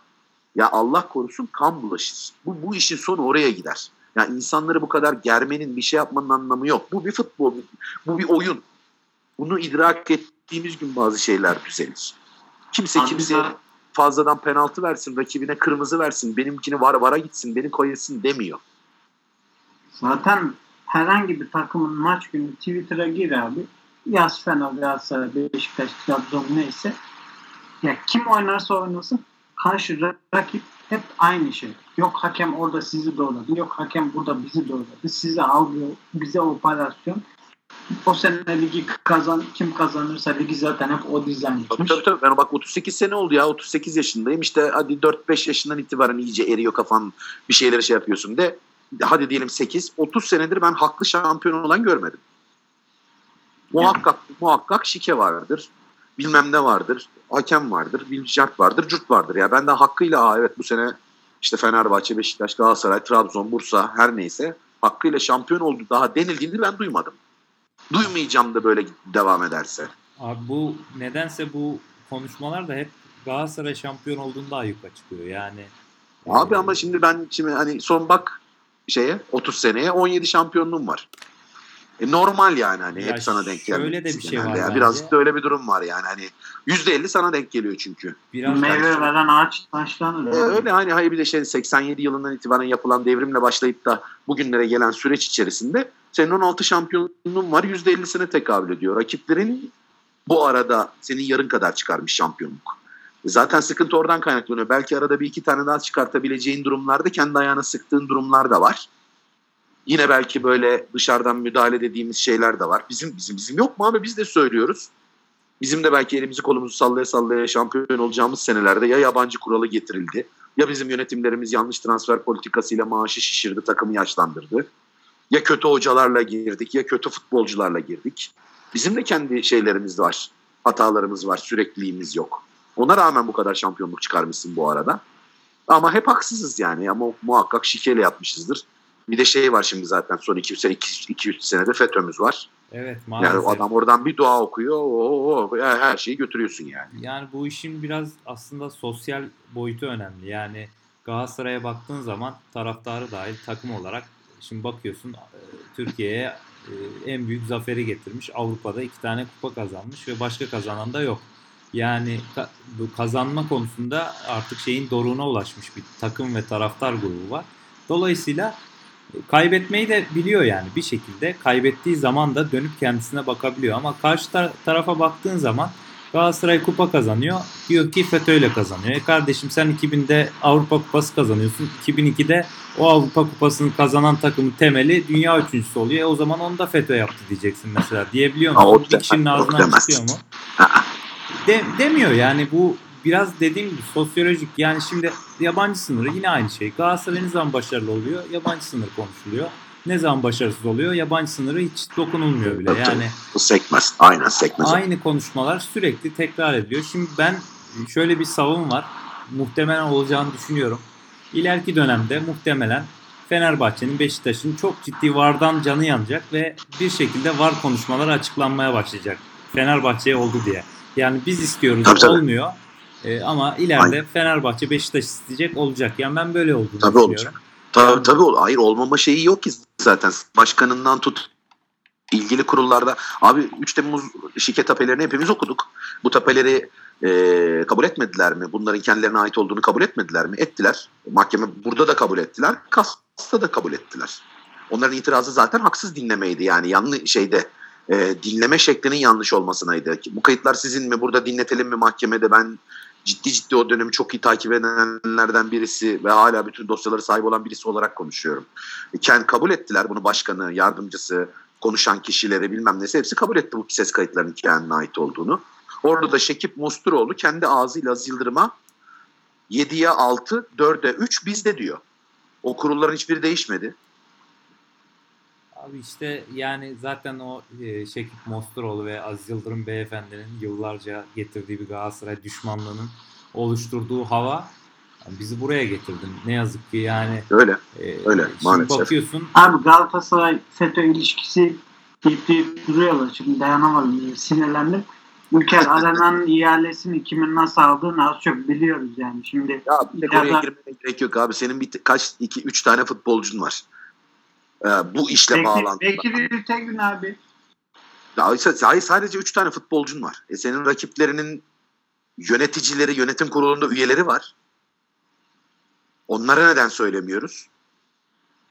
Ya Allah korusun, kan bulaşır. Bu, bu işin sonu oraya gider. Yani insanları bu kadar germenin, bir şey yapmanın anlamı yok. Bu bir futbol, bu bir oyun. Bunu idrak ettiğimiz gün bazı şeyler düzelir. Kimse kimseye fazladan penaltı versin, rakibine kırmızı versin, benimkini var vara gitsin, beni koyasın demiyor. Zaten herhangi bir takımın maç günü Twitter'a gir abi. Yaz Fenerbahçe, Galatasaray, Beşiktaş, Trabzon neyse. Ya kim oynarsa oynasın karşı rakip hep aynı şey. Yok hakem orada sizi doğradı, yok hakem burada bizi doğradı. Sizi alıyor, bize operasyon. O sene ligi kazan, kim kazanırsa ligi zaten hep o dizayn etmiş. Tabii tabii. Yani bak otuz sekiz sene oldu ya, otuz sekiz yaşındayım. İşte hadi dört beş yaşından itibaren iyice eriyor kafan, bir şeyleri şey yapıyorsun de. Hadi diyelim sekiz, otuz senedir ben haklı şampiyon olan görmedim. Muhakkak muhakkak şike vardır. Bilmem ne vardır. Hakem vardır. Bilcart vardır. Cürt vardır. Ya ben de hakkıyla aa evet bu sene işte Fenerbahçe, Beşiktaş, Galatasaray, Trabzon, Bursa her neyse hakkıyla şampiyon oldu daha denildiğini ben duymadım. Duymayacağım da böyle devam ederse. Abi bu nedense bu konuşmalar da hep Galatasaray şampiyon olduğunda ayyuka çıkıyor yani. Abi ama şimdi ben şimdi hani son bak şeye otuz seneye on yedi şampiyonluğum var. E normal yani hani ya hep sana denk geliyor. Öyle de bir şey var. Ya. Birazcık da öyle bir durum var yani hani yüzde elli sana denk geliyor çünkü. Biraz meyve veren ağaç taşlanır. E öyle hani hayır bir de şey seksen yedi yılından itibaren yapılan devrimle başlayıp da bugünlere gelen süreç içerisinde senin on altı şampiyonluğun var, yüzde ellisine tekabül ediyor. Rakiplerin bu arada senin yarın kadar çıkarmış şampiyonluk. Zaten sıkıntı oradan kaynaklanıyor. Belki arada bir iki tane daha çıkartabileceğin durumlarda kendi ayağına sıktığın durumlar da var. Yine belki böyle dışarıdan müdahale dediğimiz şeyler de var. Bizim bizim bizim yok mu abi? Biz de söylüyoruz. Bizim de belki elimizi kolumuzu sallaya sallaya şampiyon olacağımız senelerde ya yabancı kuralı getirildi, ya bizim yönetimlerimiz yanlış transfer politikasıyla maaşı şişirdi, takımı yaşlandırdı. Ya kötü hocalarla girdik, ya kötü futbolcularla girdik. Bizim de kendi şeylerimiz var, hatalarımız var, sürekliliğimiz yok. Ona rağmen bu kadar şampiyonluk çıkarmışsın bu arada. Ama hep haksızız yani. Ama muhakkak şikeyle yapmışızdır. Bir de şey var şimdi zaten son iki üç senede FETÖ'müz var. Evet maalesef. Yani adam oradan bir dua okuyor. Oo, her şeyi götürüyorsun yani. Yani bu işin biraz aslında sosyal boyutu önemli. Yani Galatasaray'a baktığın zaman taraftarı dahil takım olarak şimdi bakıyorsun Türkiye'ye en büyük zaferi getirmiş. Avrupa'da iki tane kupa kazanmış ve başka kazanan da yok. Yani kazanma konusunda artık şeyin doruğuna ulaşmış bir takım ve taraftar grubu var. Dolayısıyla kaybetmeyi de biliyor yani bir şekilde. Kaybettiği zaman da dönüp kendisine bakabiliyor. Ama karşı tarafa baktığın zaman Galatasaray kupa kazanıyor. Diyor ki FETÖ'yle kazanıyor. E kardeşim sen iki binde Avrupa Kupası kazanıyorsun. iki bin ikide o Avrupa Kupası'nı kazanan takımın temeli dünya üçüncüsü oluyor. E o zaman onu da FETÖ yaptı diyeceksin mesela. Diyebiliyor musun? Bir kişinin ağzından çıkıyor mu? De, demiyor yani bu biraz dediğim gibi sosyolojik yani şimdi yabancı sınırı yine aynı şey. Galatasaray ne zaman başarılı oluyor? Yabancı sınır konuşuluyor. Ne zaman başarısız oluyor? Yabancı sınırı hiç dokunulmuyor bile. Yani bu sekmez. Aynen sekmez. Aynı konuşmalar sürekli tekrar ediliyor. Şimdi ben şöyle bir savun var. Muhtemelen olacağını düşünüyorum. İleriki dönemde muhtemelen Fenerbahçe'nin, Beşiktaş'ın çok ciddi vardan canı yanacak ve bir şekilde var konuşmaları açıklanmaya başlayacak. Fenerbahçe'ye oldu diye. Yani biz istiyoruz, tabii, olmuyor. E, ama ileride Aynen. Fenerbahçe Beşiktaş isteyecek olacak. Yani ben böyle olduğunu tabii düşünüyorum. Olacak. Tabii tabii ol. Hayır, olmama şeyi yok ki zaten. Başkanından tut ilgili kurullarda. Abi üç Temmuz şike tapelerini hepimiz okuduk. Bu tapeleri e, kabul etmediler mi? Bunların kendilerine ait olduğunu kabul etmediler mi? Ettiler. Mahkeme burada da kabul ettiler. Kas'ta da kabul ettiler. Onların itirazı zaten haksız dinlemeydi. Yani yanlış şeyde e, dinleme şeklinin yanlış olmasınaydı. Bu kayıtlar sizin mi? Burada dinletelim mi mahkemede? Ben ciddi ciddi o dönemi çok iyi takip edenlerden birisi ve hala bütün dosyaları sahip olan birisi olarak konuşuyorum. Kendi kabul ettiler bunu, başkanı, yardımcısı, konuşan kişileri, bilmem neyse hepsi kabul etti bu ses kayıtlarının kendine ait olduğunu. Orada da Şekip Mosturoğlu kendi ağzıyla Aziz Yıldırım'a yediye altı, dörde üç bizde diyor. O kurulların hiçbiri değişmedi. Abi işte yani zaten o e, Şekip Mosturoğlu ve Aziz Yıldırım beyefendinin yıllarca getirdiği bir Galatasaray düşmanlığının oluşturduğu hava yani bizi buraya getirdi. Ne yazık ki yani. Öyle. E, öyle. Maalesef. Bakıyorsun. Abi Galatasaray FETÖ ilişkisi deyip deyip duruyorlar. Şimdi dayanamadım. Sinirlendim. Ülker Adana'nın ihalesini kimin nasıl aldığını az çok biliyoruz yani. Şimdi ya bir tek oraya girmene gerek yok abi. Senin bir kaç iki üç tane futbolcun var. Bu işle bağlantılı. Bekir Ültegün abi. Daha sadece üç tane futbolcun var. E senin rakiplerinin yöneticileri, yönetim kurulunda üyeleri var. Onlara neden söylemiyoruz?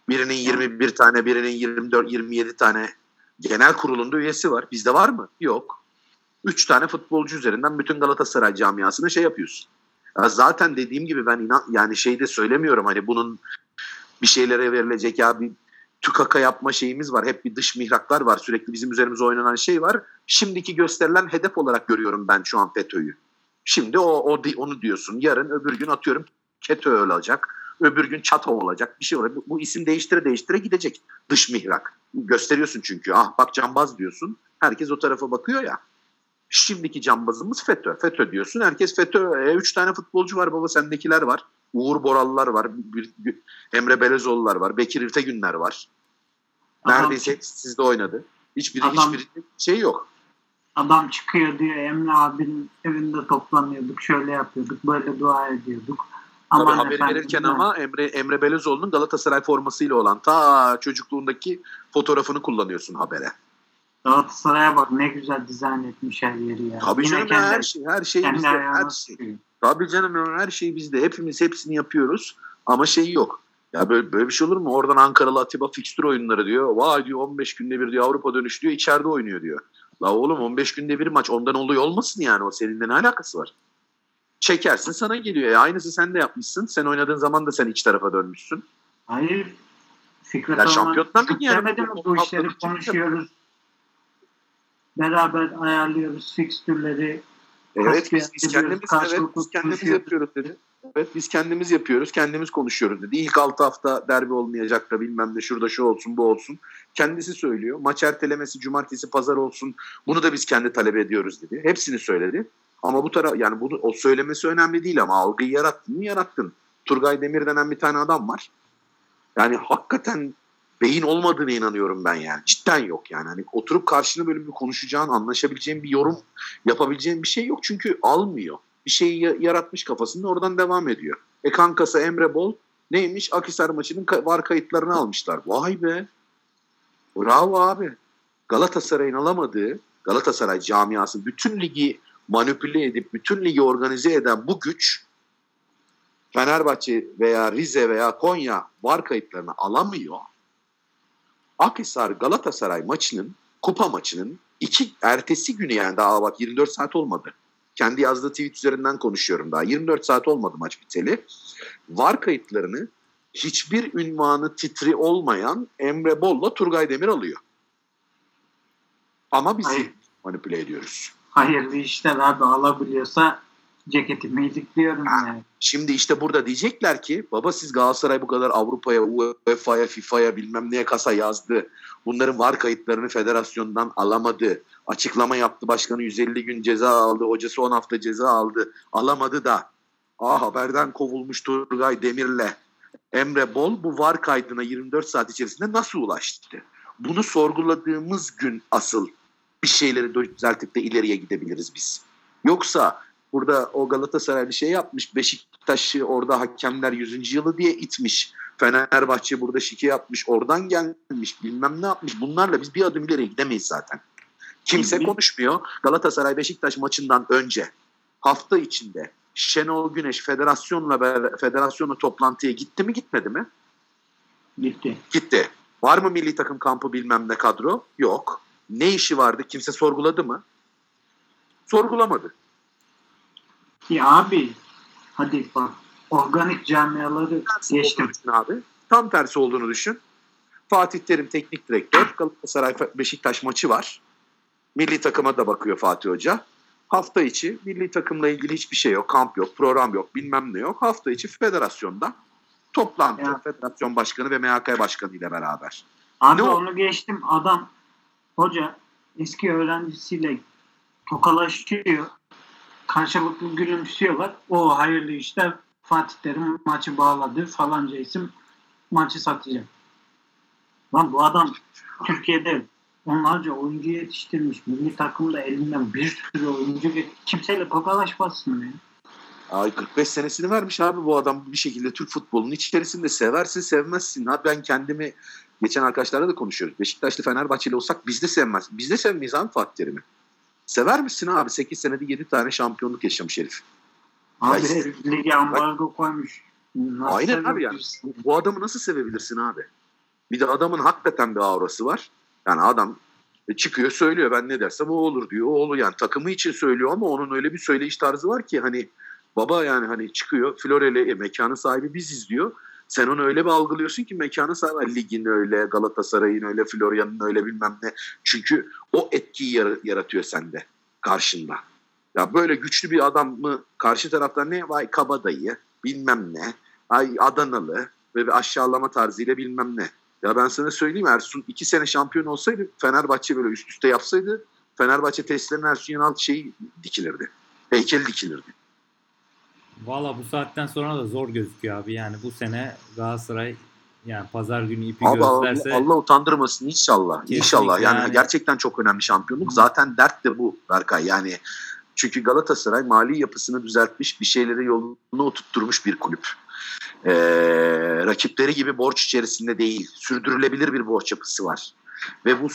Birinin yirmi bir tane, birinin yirmi dört, yirmi yedi tane genel kurulunda üyesi var. Bizde var mı? Yok. üç tane futbolcu üzerinden bütün Galatasaray camiasına şey yapıyorsun. Ya zaten dediğim gibi ben inan, yani şeyde söylemiyorum hani bunun bir şeylere verilecek ya bir tükaka yapma şeyimiz var. Hep bir dış mihraklar var. Sürekli bizim üzerimize oynanan şey var. Şimdiki gösterilen hedef olarak görüyorum ben şu an FETÖ'yü. Şimdi o, o onu diyorsun. Yarın öbür gün atıyorum KETÖ olacak. Öbür gün ÇATO olacak. Bir şey olacak. Bu, bu isim değiştire değiştire gidecek. Dış mihrak. Gösteriyorsun çünkü. Ah bak cambaz diyorsun. Herkes o tarafa bakıyor ya. Şimdiki cambazımız FETÖ. FETÖ diyorsun. Herkes FETÖ. E, üç tane futbolcu var baba. Sendekiler var. Uğur Borallar var, bir, bir, Emre Belezoğlu'lar var, Bekir İrtegünler var. Neredeyse adam, sizde oynadı. Hiçbiri, adam, hiçbiri şey yok. Adam çıkıyor diyor, Emre abinin evinde toplanıyorduk, şöyle yapıyorduk, böyle dua ediyorduk. Aman tabii haber verirken ama Emre, Emre Belezoğlu'nun Galatasaray formasıyla olan ta çocukluğundaki fotoğrafını kullanıyorsun habere. Galatasaray'a bak ne güzel dizayn etmiş her yeri ya. Tabii Yine canım kendi, her şey, her şey bizde, her şey. Tutuyor. Tabii canım her şey bizde. Hepimiz hepsini yapıyoruz ama şey yok. Ya böyle, böyle bir şey olur mu? Oradan Ankaralı Atiba fikstür oyunları diyor. Vay diyor on beş günde bir diyor Avrupa dönüşü diyor içeride oynuyor diyor. La oğlum on beş günde bir maç ondan oluyor olmasın yani o seninle ne alakası var? Çekersin sana geliyor. E, aynısı sen de yapmışsın. Sen oynadığın zaman da sen iç tarafa dönmüşsün. Hayır. Fikret ya Şampiyonlar Ligi yani. Bu işleri konuşuyoruz. Beraber ayarlıyoruz fikstürleri. Evet biz, biz kendimiz, evet biz kendimiz yapıyoruz dedi. Evet biz kendimiz yapıyoruz, kendimiz konuşuyoruz dedi. İlk altı hafta derbi olmayacak da bilmem ne şurada şu olsun bu olsun. Kendisi söylüyor. Maç ertelemesi cumartesi pazar olsun. Bunu da biz kendi talep ediyoruz dedi. Hepsini söyledi. Ama bu taraf yani bunu o söylemesi önemli değil ama algıyı yarattın mı yarattın. Turgay Demir denen bir tane adam var. Yani hakikaten beyin olmadığına inanıyorum ben yani. Cidden yok yani. Hani oturup karşına böyle bir konuşacağın, anlaşabileceğin bir yorum yapabileceğin bir şey yok. Çünkü almıyor. Bir şeyi yaratmış kafasında oradan devam ediyor. E kankası Emre Bol neymiş? Akhisar maçının var kayıtlarını almışlar. Vay be. Bravo abi. Galatasaray'ın alamadığı, Galatasaray camiası bütün ligi manipüle edip, bütün ligi organize eden bu güç Fenerbahçe veya Rize veya Konya var kayıtlarını alamıyor. Akhisar Galatasaray maçının, kupa maçının iki ertesi günü yani daha bak yirmi dört saat olmadı. Kendi yazdığı tweet üzerinden konuşuyorum daha. yirmi dört saat olmadı maç biteli. VAR kayıtlarını hiçbir ünvanı titri olmayan Emre Bol'la Turgay Demir alıyor. Ama bizi Hayır. manipüle ediyoruz. Hayırlı işler abi alabiliyorsa ceketimi yedikliyorum yani. Şimdi işte burada diyecekler ki baba siz Galatasaray bu kadar Avrupa'ya, U E F A'ya, F I F A'ya bilmem neye kasa yazdı. Bunların var kayıtlarını federasyondan alamadı. Açıklama yaptı başkanı yüz elli gün ceza aldı. Hocası on hafta ceza aldı. Alamadı da. Aa haberden kovulmuş Turgay Demir'le Emre Bol bu var kaydına yirmi dört saat içerisinde nasıl ulaştı? Bunu sorguladığımız gün asıl bir şeyleri düzeltip de ileriye gidebiliriz biz. Yoksa Burada o Galatasaray bir şey yapmış. Beşiktaş'ı orada hakemler yüzüncü yılı diye itmiş. Fenerbahçe burada şike yapmış. Oradan gelmiş. Bilmem ne yapmış. Bunlarla biz bir adım ileriye gidemeyiz zaten. Kimse konuşmuyor. Galatasaray Beşiktaş maçından önce hafta içinde Şenol Güneş federasyonla beraber, federasyonla toplantıya gitti mi gitmedi mi? Gitti. Gitti. Var mı milli takım kampı bilmem ne kadro? Yok. Ne işi vardı? Kimse sorguladı mı? Sorgulamadı. Ki abi hadi bak organik camiaları geçtim. Abi, tam tersi olduğunu düşün. Fatih Terim teknik direktör. Galatasaray Beşiktaş maçı var. Milli takıma da bakıyor Fatih Hoca. Hafta içi milli takımla ilgili hiçbir şey yok. Kamp yok, program yok, bilmem ne yok. Hafta içi federasyonda toplantı. Ya. Federasyon başkanı ve M H K başkanı ile beraber. Abi ne onu o? geçtim. Adam hoca eski öğrencisiyle tokalaşıyor. Karşılıklı gülümsüyorlar. O hayırlı işler, Fatih Terim maçı bağladı. Falanca isim maçı satacak. Lan bu adam Türkiye'de onlarca oyuncu yetiştirmiş. Milli takımda elinden bir sürü oyuncu. Kimseyle tokalaşmazsın ya. Ay kırk beş senesini vermiş abi bu adam. Bir şekilde Türk futbolunun içerisinde seversin sevmezsin. Ha ben kendimi geçen arkadaşlarla da konuşuyoruz. Beşiktaşlı Fenerbahçeli olsak biz de sevmez. Biz de sevmeyiz abi Fatih Terim'i. Sever misin abi? sekiz senede yedi tane şampiyonluk yaşamış herif. Abi lige ambargo koymuş. Nasıl aynen abi yani. Bu adamı nasıl sevebilirsin abi? Bir de adamın hakikaten bir aurası var. Yani adam çıkıyor söylüyor ben ne dersem o olur diyor. O olur yani takımı için söylüyor ama onun öyle bir söyleyiş tarzı var ki hani baba yani hani çıkıyor Floreli mekanın sahibi biziz diyor. Sen onu öyle bir algılıyorsun ki mekanın sahibi ligin öyle, Galatasaray'ın öyle, Florya'nın öyle bilmem ne. Çünkü o etkiyi yaratıyor sende karşında. Ya böyle güçlü bir adam mı karşı taraftan ne? Vay kabadayı bilmem ne. Ay Adanalı ve bir aşağılama tarzıyla bilmem ne. Ya ben sana söyleyeyim Ersun iki sene şampiyon olsaydı Fenerbahçe böyle üst üste yapsaydı Fenerbahçe tesislerinin Ersun Yanal şeyi dikilirdi. Heykeli dikilirdi. Valla bu saatten sonra da zor gözüküyor abi. Yani bu sene Galatasaray yani pazar günü ipi abi gösterse... Allah, Allah utandırmasın inşallah. İnşallah. Yani, yani gerçekten çok önemli şampiyonluk. Hı. Zaten dert de bu Berkay. Yani çünkü Galatasaray mali yapısını düzeltmiş, bir şeylere yolunu oturtturmuş bir kulüp. Ee, rakipleri gibi borç içerisinde değil. Sürdürülebilir bir borç yapısı var. Ve bu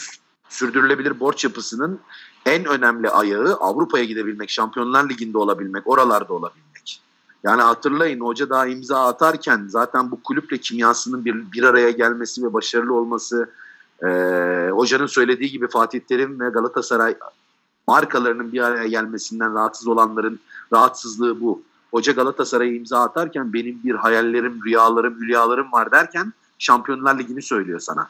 sürdürülebilir borç yapısının en önemli ayağı Avrupa'ya gidebilmek, Şampiyonlar Ligi'nde olabilmek, oralarda olabilmek. Yani hatırlayın hoca daha imza atarken zaten bu kulüple kimyasının bir, bir araya gelmesi ve başarılı olması e, hocanın söylediği gibi Fatih Terim ve Galatasaray markalarının bir araya gelmesinden rahatsız olanların rahatsızlığı bu. Hoca Galatasaray'a imza atarken benim bir hayallerim, rüyalarım, hülyalarım var derken Şampiyonlar Ligi'ni söylüyor sana.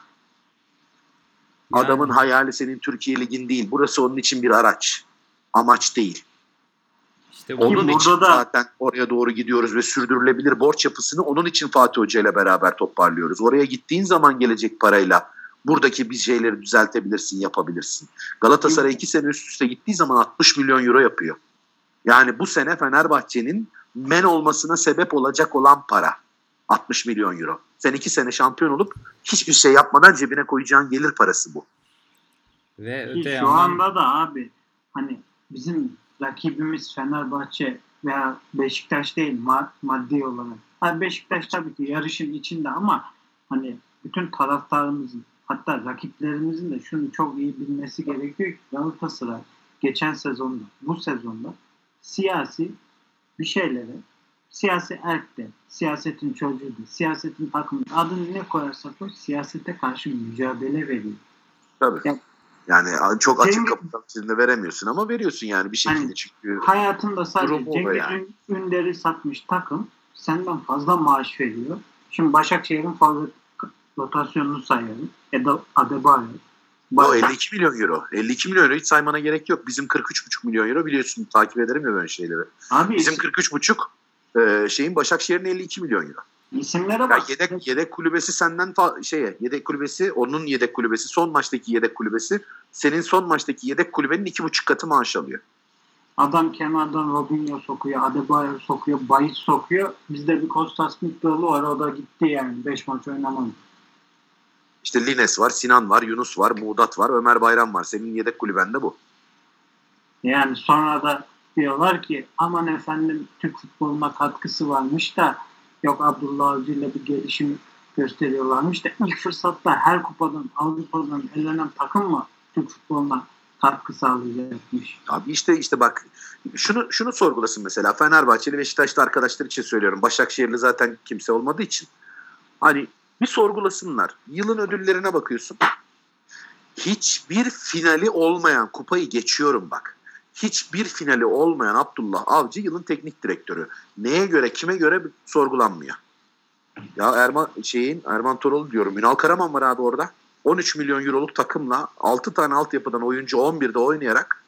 Yani. Adamın hayali senin Türkiye Ligi'n değil. Burası onun için bir araç. Amaç değil. İşte onun için da... zaten oraya doğru gidiyoruz ve sürdürülebilir borç yapısını onun için Fatih Hoca ile beraber toparlıyoruz. Oraya gittiğin zaman gelecek parayla buradaki bir şeyleri düzeltebilirsin, yapabilirsin. Galatasaray iki sene üst üste gittiği zaman altmış milyon euro yapıyor. Yani bu sene Fenerbahçe'nin men olmasına sebep olacak olan para. altmış milyon euro. Sen iki sene şampiyon olup hiçbir şey yapmadan cebine koyacağın gelir parası bu. Ve öte yandan... Şu anda da abi hani bizim rakibimiz Fenerbahçe veya Beşiktaş değil maddi olarak. Hani Beşiktaş tabii ki yarışın içinde ama hani bütün taraftarımızın hatta rakiplerimizin de şunu çok iyi bilmesi gerekiyor ki Galatasaray geçen sezonda, bu sezonda siyasi bir şeylere siyasi erk de, siyasetin çocuğu da, siyasetin takımı adını ne koyarsak o siyasete karşı mücadele veriyor. Tabii. Yani, yani çok açık Cengiz, kapıdan içinde veremiyorsun ama veriyorsun yani bir şekilde. Yani, çünkü hayatında sadece Cengiz yani. Ünder'i satmış takım senden fazla maaş veriyor. Şimdi Başakşehir'in fazla rotasyonunu sayalım. Adebayo. O elli iki milyon euro. elli iki milyon euro hiç saymana gerek yok. Bizim kırk üç buçuk milyon euro biliyorsun takip ederim ya ben şeyleri. Abi, bizim işte, kırk üç buçuk Ee, şeyin Başakşehir'in elli iki milyon euro. İsimlere bak. Yedek, yedek kulübesi senden fa- şeye yedek kulübesi onun yedek kulübesi son maçtaki yedek kulübesi senin son maçtaki yedek kulübenin iki buçuk katı maaş alıyor. Adam kenardan Robinho sokuyor, Adebayo sokuyor, Bayit sokuyor. Bizde bir Kostas Mitroğlu var o da gitti yani beş maç oynamadı. İşte Lines var, Sinan var, Yunus var, Muğdat var, Ömer Bayram var. Senin yedek kulübende bu. Yani sonra da diyorlar ki aman efendim Türk futboluna katkısı varmış da yok Abdullah Avcı'yla bir gelişim gösteriyorlarmış da ilk fırsatta her kupadan, Avrupa'dan elenen takım mı Türk futboluna katkı sağlayacakmış? Abi işte işte bak şunu şunu sorgulasın mesela Fenerbahçeli Beşiktaşlı arkadaşlar için söylüyorum. Başakşehirli zaten kimse olmadığı için. Hani bir sorgulasınlar. Yılın ödüllerine bakıyorsun. Hiçbir finali olmayan kupayı geçiyorum bak. Hiçbir finali olmayan Abdullah Avcı yılın teknik direktörü. Neye göre, kime göre sorgulanmıyor? Ya Erman şeyin Erman Torol diyorum. Ünal Karaman var abi orada. on üç milyon euroluk takımla altı tane altyapıdan oyuncu on birde oynayarak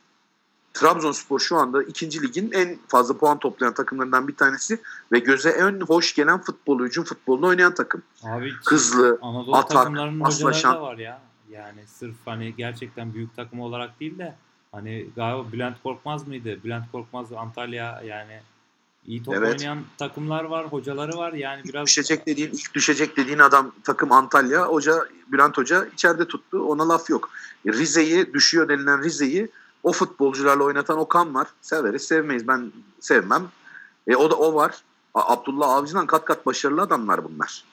Trabzonspor şu anda ikinci ligin en fazla puan toplayan takımlarından bir tanesi ve göze en hoş gelen futbolu, hücum futbolunu oynayan takım. Abi, hızlı, Anadolu atak, paslaşan. Da var ya. Yani sırf hani gerçekten büyük takım olarak değil de hani galiba Bülent Korkmaz mıydı? Bülent Korkmaz Antalya yani iyi top evet. oynayan takımlar var, hocaları var. Yani biraz düşecek dediğin, ilk düşecek dediğin adam takım Antalya. Hoca Bülent Hoca içeride tuttu. Ona laf yok. Rize'yi düşüyor denilen Rize'yi o futbolcularla oynatan Okan var. Severiz, sevmeyiz. Ben sevmem. E, o da o var. Abdullah Avcı'dan kat kat başarılı adamlar bunlar.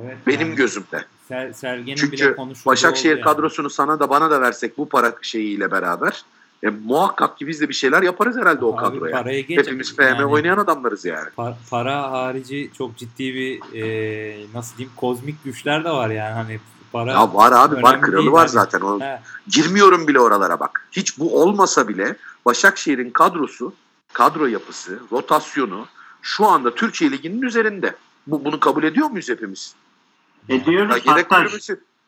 Evet, benim yani gözümde. Ser, Sergen'in çünkü bile konuşulduğu Başakşehir yani kadrosunu sana da bana da versek bu para şeyiyle beraber e, muhakkak ki biz de bir şeyler yaparız herhalde o kadroya. Hepimiz F M yani, oynayan adamlarız yani. Par, para harici çok ciddi bir e, nasıl diyeyim kozmik güçler de var yani hani para. Ya var abi var kralı var hani zaten. O, girmiyorum bile oralara bak. Hiç bu olmasa bile Başakşehir'in kadrosu, kadro yapısı, rotasyonu şu anda Türkiye Ligi'nin üzerinde. Bu, bunu kabul ediyor muyuz hepimiz? Ediyoruz. Hatta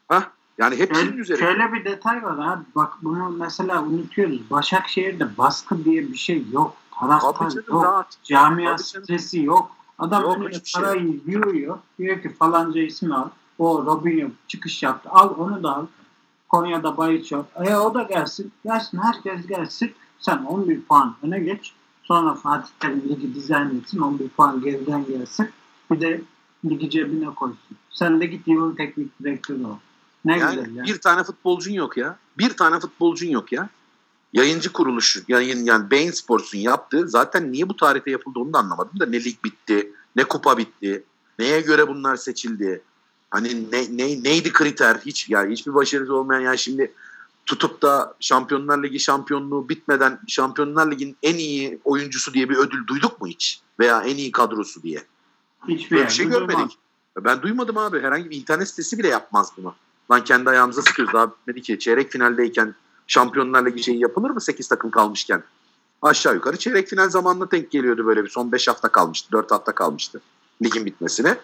ha? Yani hepsinin şöyle, üzerinde. Şöyle bir detay var ha. Bak bunu mesela unutuyoruz. Başakşehir'de baskı diye bir şey yok. Taraftar yok. Rahat. Camia stresi yok. Adam yok, parayı şey yürüyor. Diyor ki falanca ismi al. O Robinho çıkış yaptı. Al onu da al. Konya'da bayit yok. E o da gelsin. Gelsin herkes gelsin. Sen on bir puan öne geç. Sonra Fatih Terim ligi dizayn etsin. on bir puan geriden gelsin. Bir de ligi cebine koysun. Sen de git yılın teknik direktörü ol. Ne yani güzel ya. Bir tane futbolcun yok ya. Bir tane futbolcun yok ya. Yayıncı kuruluşu, yayın, yani Bein Sports'un yaptığı zaten niye bu tarihte yapıldı onu da anlamadım da ne lig bitti, ne kupa bitti, neye göre bunlar seçildi. Hani ne, ne, neydi kriter? Hiç yani hiçbir başarısı olmayan yani şimdi tutup da Şampiyonlar Ligi şampiyonluğu bitmeden Şampiyonlar Ligi'nin en iyi oyuncusu diye bir ödül duyduk mu hiç? Veya en iyi kadrosu diye. Hiçbir yani, şey görmedik. Duymadım. Ben duymadım abi. Herhangi bir internet sitesi bile yapmaz bunu. Lan kendi ayağımıza sıkıyoruz. Daha bitmedi ki. Çeyrek finaldeyken Şampiyonlar Ligi şeyi yapılır mı? sekiz takım kalmışken. Aşağı yukarı çeyrek final zamanına denk geliyordu böyle bir. Son beş hafta kalmıştı. dört hafta kalmıştı. Ligin bitmesine.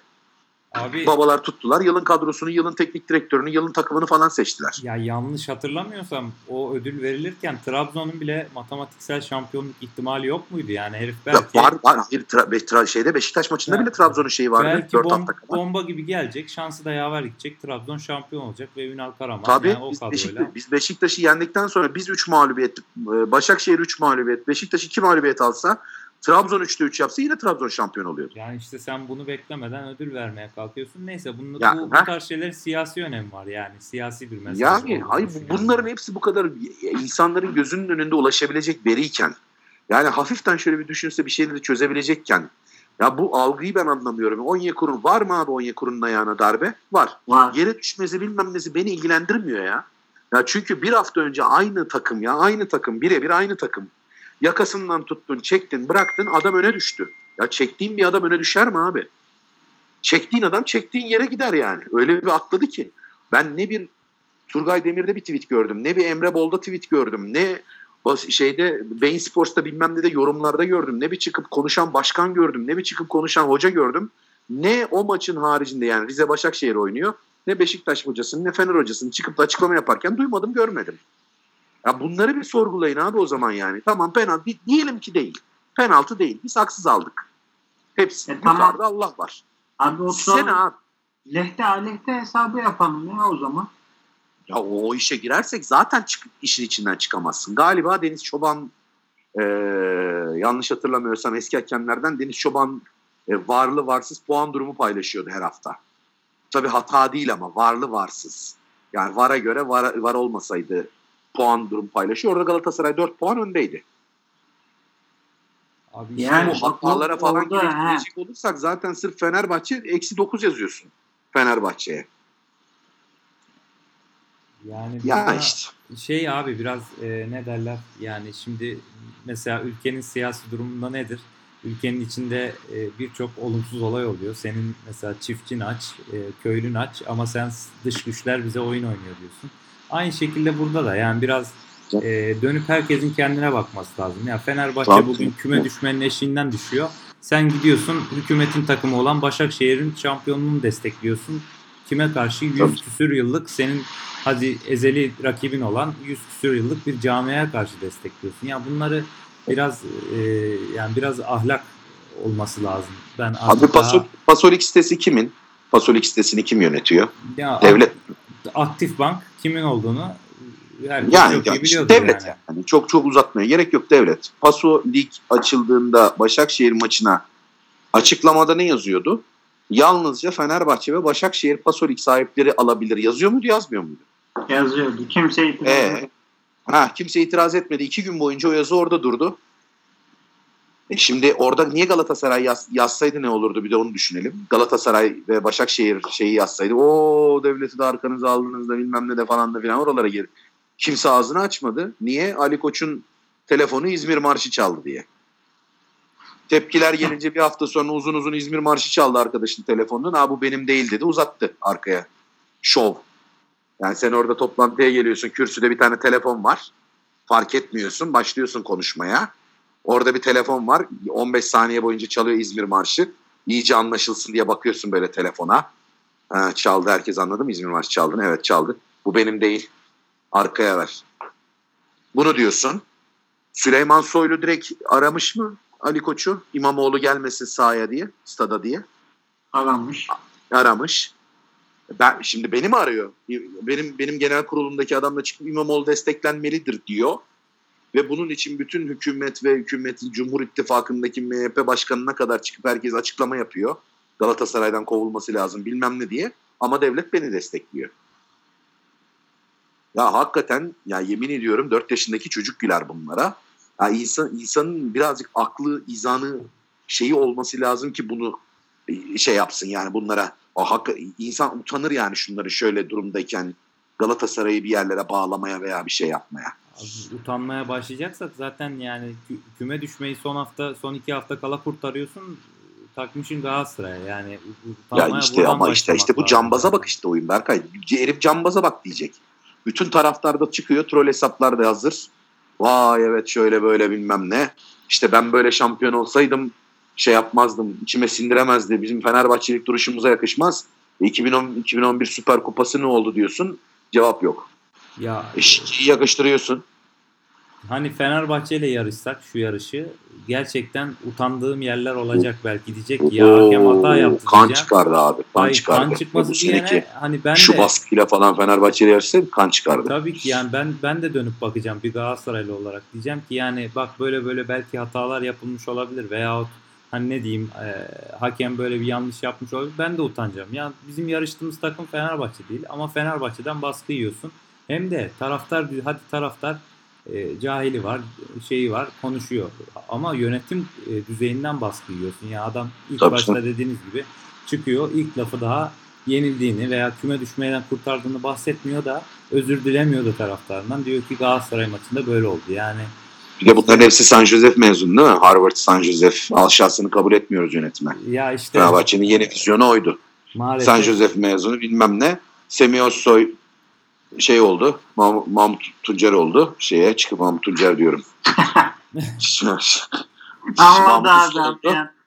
Abi, babalar tuttular. Yılın kadrosunu, yılın teknik direktörünü, yılın takımını falan seçtiler. Ya yanlış hatırlamıyorsam o ödül verilirken Trabzon'un bile matematiksel şampiyonluk ihtimali yok muydu? Yani herif belki ya var var. Hayır, tra- tra- şeyde Beşiktaş maçında yani, bile Trabzon'un şeyi vardı. Belki bomba, bomba gibi gelecek. Şansı da yaver gidecek. Trabzon şampiyon olacak ve Ünal Karaman. Tabii yani biz, Beşiktaş, biz Beşiktaş'ı yendikten sonra biz üç mağlubiyet, Başakşehir üç mağlubiyet, Beşiktaş iki mağlubiyet alsa Trabzon üçte üç yapsa yine Trabzon şampiyon oluyordu. Yani işte sen bunu beklemeden ödül vermeye kalkıyorsun. Neyse bunun yani, bu, bu tarz şeylerin siyasi önemi var yani. Siyasi bir mesaj. Yani hayır, bunların hepsi bu kadar insanların gözünün önünde ulaşabilecek veriyken yani hafiften şöyle bir düşünse bir şeyleri çözebilecekken ya bu algıyı ben anlamıyorum. Onyekur'un var mı abi Onyekur'un ayağına darbe? Var. var. Yere düşmesi bilmem nesi beni ilgilendirmiyor ya. Ya çünkü bir hafta önce aynı takım ya aynı takım birebir aynı takım. Yakasından tuttun, çektin, bıraktın, adam öne düştü. Ya çektiğin bir adam öne düşer mi abi? Çektiğin adam çektiğin yere gider yani. Öyle bir atladı ki. Ben ne bir Turgay Demir'de bir tweet gördüm, ne bir Emre Bol'da tweet gördüm, ne şeyde Bein Sports'ta bilmem ne de yorumlarda gördüm, ne bir çıkıp konuşan başkan gördüm, ne bir çıkıp konuşan hoca gördüm. Ne o maçın haricinde yani Rize Başakşehir oynuyor, ne Beşiktaş hocasının, ne Fener hocasının çıkıp da açıklama yaparken duymadım, görmedim. Ya bunları bir sorgulayın abi o zaman yani. Tamam penaltı diyelim ki değil. Penaltı değil. Biz haksız aldık. Hepsi. E, Yukarıda tamam. Allah var. Abi o zaman lehte aleyhte hesabı yapalım ya o zaman. Ya o, o işe girersek zaten çık, işin içinden çıkamazsın. Galiba Deniz Çoban e, yanlış hatırlamıyorsam eski hakemlerden Deniz Çoban e, varlı varsız puan durumu paylaşıyordu her hafta. Tabii hata değil ama varlı varsız. Yani VAR'a göre var, var olmasaydı puan durum paylaşıyor. Orada Galatasaray dört puan öndeydi. Abi yani işte, hatalara falan girecek olursak zaten sırf Fenerbahçe eksi dokuz yazıyorsun Fenerbahçe'ye. Yani ya işte. Şey abi biraz e, ne derler yani şimdi mesela ülkenin siyasi durumunda nedir? Ülkenin içinde e, birçok olumsuz olay oluyor. Senin mesela çiftçin aç, e, köylün aç ama sen dış güçler bize oyun oynuyor diyorsun. Aynı şekilde burada da yani biraz e, dönüp herkesin kendine bakması lazım. Ya Fenerbahçe Bak. bugün küme düşmenin eşiğinden düşüyor. Sen gidiyorsun hükümetin takımı olan Başakşehir'in şampiyonluğunu destekliyorsun. Kime karşı yüz küsür yıllık senin hadi ezeli rakibin olan yüz küsür yıllık bir camiaya karşı destekliyorsun. Ya bunları biraz e, yani biraz ahlak olması lazım. Ben abi Pasolig daha... sitesi kimin? Pasolig sitesini kim yönetiyor? Ya, devlet. Aktif bank kimin olduğunu yani yani işte devlet. Yani. Yani çok çok uzatmaya gerek yok devlet. Pasolig açıldığında Başakşehir maçına açıklamada ne yazıyordu? Yalnızca Fenerbahçe ve Başakşehir Pasolig sahipleri alabilir. Yazıyor muydu, yazmıyor muydu? Yazıyordu. Kimse itiraz ee, etmedi. Ha, kimse itiraz etmedi. İki gün boyunca o yazı orada durdu. E şimdi orada niye Galatasaray yaz, yazsaydı ne olurdu? Bir de onu düşünelim. Galatasaray ve Başakşehir şeyi yazsaydı. O devleti de arkanıza aldınız da bilmem ne de falan da filan oralara girdi. Kimse ağzını açmadı. Niye? Ali Koç'un telefonu İzmir Marşı çaldı diye. Tepkiler gelince bir hafta sonra uzun uzun İzmir Marşı çaldı arkadaşın telefonundan. Ha bu benim değil dedi. Uzattı arkaya. Şov. Yani sen orada toplantıya geliyorsun. Kürsüde bir tane telefon var. Fark etmiyorsun. Başlıyorsun konuşmaya. Orada bir telefon var. on beş saniye boyunca çalıyor İzmir Marşı. İyice anlaşılsın diye bakıyorsun böyle telefona. Ha, çaldı herkes anladı mı İzmir Marşı çaldığını? Evet çaldı. Bu benim değil. Arkaya ver. Bunu diyorsun. Süleyman Soylu direkt aramış mı Ali Koç'u? İmamoğlu gelmesin sahaya diye, stada diye. Aramış. Aramış. Ben şimdi beni mi arıyor? Benim benim genel kurulumdaki adamla çıkıp İmamoğlu desteklenmelidir diyor. Ve bunun için bütün hükümet ve hükümetin Cumhur İttifakı'ndaki M H P başkanına kadar çıkıp herkes açıklama yapıyor. Galatasaray'dan kovulması lazım bilmem ne diye. Ama devlet beni destekliyor. Ya hakikaten ya yemin ediyorum dört yaşındaki çocuk güler bunlara. Ya insan, insanın birazcık aklı, izanı şeyi olması lazım ki bunu şey yapsın yani bunlara. Hak, insan utanır yani şunları şöyle durumdayken Galatasaray'ı bir yerlere bağlamaya veya bir şey yapmaya. Utanmaya başlayacaksak zaten yani küme düşmeyi son hafta, son iki hafta kala kurtarıyorsun. Takmışın Galatasaray'a yani utanmaya ya işte ama işte işte bu cambaza yani. Bak işte oyun Berkay. Herif cambaza bak diyecek. Bütün taraftar da çıkıyor. Troll hesaplar da hazır. Vay evet şöyle böyle bilmem ne. İşte ben böyle şampiyon olsaydım şey yapmazdım. İçime sindiremezdi. Bizim Fenerbahçelik duruşumuza yakışmaz. iki bin on, iki bin on bir Süper Kupası ne oldu diyorsun? Cevap yok. Ya eşitliği yakıştırıyorsun. Hani Fenerbahçe ile yarışsak şu yarışı gerçekten utandığım yerler olacak belki diyecek ki ya hakem hata yaptı kan diyeceğim. Çıkardı abi. Kan Ay, çıkardı. Kan çıkması diyene hani ben şu de, baskıyla falan Fenerbahçe ile yarışsaydım kan çıkardı. Tabii ki yani ben ben de dönüp bakacağım bir Galatasaraylı olarak diyeceğim ki yani bak böyle böyle belki hatalar yapılmış olabilir veyahut hani ne diyeyim e, hakem böyle bir yanlış yapmış olabilir. Ben de utanacağım. Ya bizim yarıştığımız takım Fenerbahçe değil ama Fenerbahçe'den baskı yiyorsun. Hem de taraftar hadi taraftar e, cahili var, şeyi var, konuşuyor. Ama yönetim e, düzeyinden baskı yiyorsun. Ya adam ilk Tabii başta sen. dediğiniz gibi çıkıyor. İlk lafı daha yenildiğini veya küme düşmeden kurtardığını bahsetmiyor da özür dilemiyor da taraftarından. Diyor ki Galatasaray maçında böyle oldu. Yani bir de bunların hepsi San Josef mezunu değil mi? Harvard, San Josef alşasını kabul etmiyoruz yönetime. Ya işte Fenerbahçe'nin yeni vizyonu oydu. Maalesef. San Josef mezunu bilmem ne. Semih Özsoy şey oldu. Mah- Mahmut Tuncer oldu. Şeye çıkıp Mahmut Tuncer diyorum. Mahmut, Uslu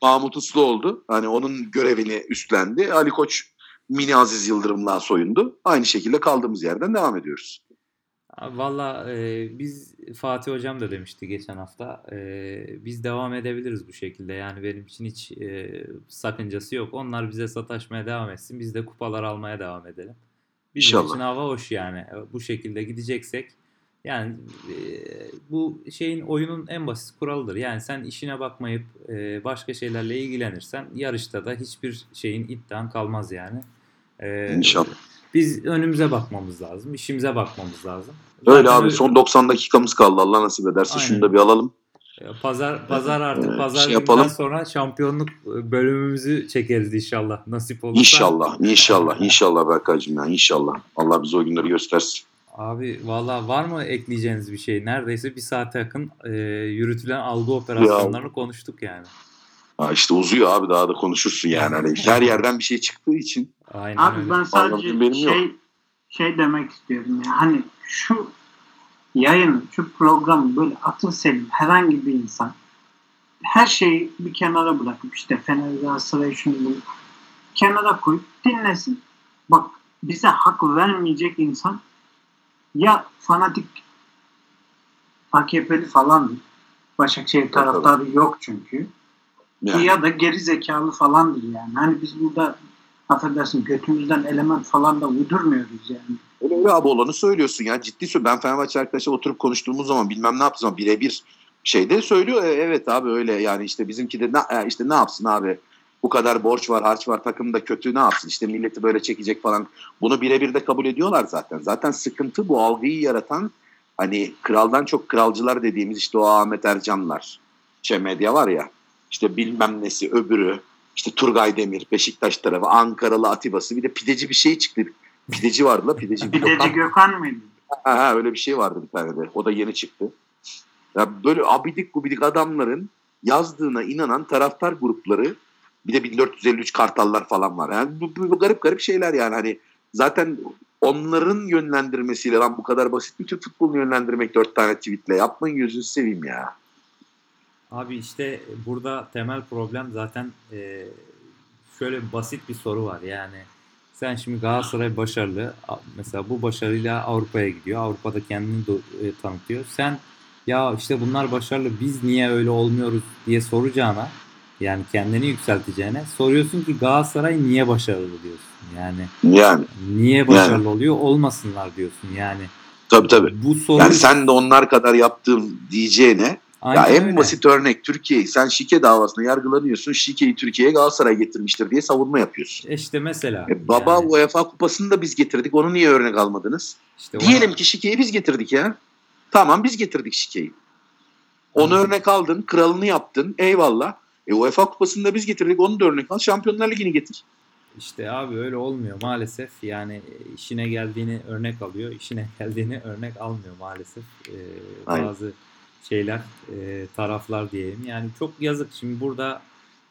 Mahmut Uslu oldu. Hani onun görevini üstlendi. Ali Koç mini Aziz Yıldırım'la soyundu. Aynı şekilde kaldığımız yerden devam ediyoruz. Valla e, biz Fatih Hocam da demişti geçen hafta e, biz devam edebiliriz bu şekilde yani benim için hiç e, sakıncası yok. Onlar bize sataşmaya devam etsin biz de kupalar almaya devam edelim. Bizim İnşallah. için hava hoş yani bu şekilde gideceksek yani e, bu şeyin oyunun en basit kuralıdır. Yani sen işine bakmayıp e, başka şeylerle ilgilenirsen yarışta da hiçbir şeyin iddian kalmaz yani. E, İnşallah. Biz önümüze bakmamız lazım. İşimize bakmamız lazım. Öyle zaten abi öyle. Son doksan dakikamız kaldı. Allah nasip ederse Aynen. şunu da bir alalım. Pazar pazar artık pazar şey günden sonra şampiyonluk bölümümüzü çekeriz inşallah. Nasip olursa. İnşallah. İnşallah. İnşallah Berkay'cığım ya. İnşallah. Allah bize o günleri göstersin. Abi valla var mı ekleyeceğiniz bir şey? Neredeyse bir saate yakın e, yürütülen algı operasyonlarını ya. konuştuk yani. Ha işte uzuyor abi, daha da konuşursun yani. Hani her yerden bir şey çıktığı için. Aynen abi öyle. Ben sadece benim şey yok. şey demek istiyorum ya. Hani şu yayın, şu program böyle akıl selim herhangi bir insan her şeyi bir kenara bırakıp işte Fenerbahçe şunu bunu kenara koyup dinlesin. Bak bize hak vermeyecek insan ya fanatik A K P'li falan, Başakşehir taraftarı yok çünkü. Yani. Ya da geri zekalı falan değil yani. Hani biz burada affedersin götümüzden element falan da uydurmuyoruz yani. Öyle, öyle abi olanı söylüyorsun ya, ciddi söylüyorum. Ben Fenerbahçe arkadaşlar oturup konuştuğumuz zaman bilmem ne yaptığı zaman birebir şeyde söylüyor. E, evet abi öyle yani işte bizimki de na, işte ne yapsın abi, bu kadar borç var harç var, takımda kötü, ne yapsın işte milleti böyle çekecek falan. Bunu birebir de kabul ediyorlar zaten. Zaten sıkıntı bu algıyı yaratan, hani kraldan çok kralcılar dediğimiz işte o Ahmet Ercanlar, şey medya var ya, işte bilmem nesi öbürü, işte Turgay Demir, Beşiktaş tarafı, Ankaralı Atibası, bir de pideci bir şey çıktı. Pideci vardı la. Pideci, pideci Gökhan mıydı? Ha, ha, öyle bir şey vardı bir tane de. O da yeni çıktı. Ya böyle abidik gubidik adamların yazdığına inanan taraftar grupları, bir de bin dört yüz elli üç Kartallar falan var. Yani bu, bu, bu garip garip şeyler yani. Hani zaten onların yönlendirmesiyle lan bu kadar basit bir tür futbolunu yönlendirmek dört tane tweetle. Yapmayın gözünü seveyim ya. Abi işte burada temel problem zaten e, şöyle basit bir soru var yani. Sen şimdi Galatasaray başarılı. Mesela bu başarıyla Avrupa'ya gidiyor. Avrupa'da kendini do- e, tanıtıyor. Sen ya işte bunlar başarılı, biz niye öyle olmuyoruz diye soracağına, yani kendini yükselteceğine soruyorsun ki Galatasaray niye başarılı diyorsun. Yani, yani niye başarılı yani. Oluyor? Olmasınlar diyorsun yani. Tabii tabii. Bu soru... Yani sen de onlar kadar yaptığım diyeceğine. Aynen ya en öyle. Basit örnek Türkiye. Sen şike davasında yargılanıyorsun. Şikeyi Türkiye'ye Galatasaray getirmiştir diye savunma yapıyorsun. İşte mesela. E baba yani. UEFA kupasını da biz getirdik. Onu niye örnek almadınız? İşte diyelim ona... ki şikeyi biz getirdik ya. Tamam biz getirdik şikeyi. Onu Anladım. Örnek aldın. Kralını yaptın. Eyvallah. E UEFA kupasını da biz getirdik. Onu da örnek al. Şampiyonlar Ligi'ni getir. İşte abi öyle olmuyor maalesef. Yani işine geldiğini örnek alıyor. İşine geldiğini örnek almıyor maalesef. Ee, bazı Aynen. şeyler, e, taraflar diyelim. Yani çok yazık. Şimdi burada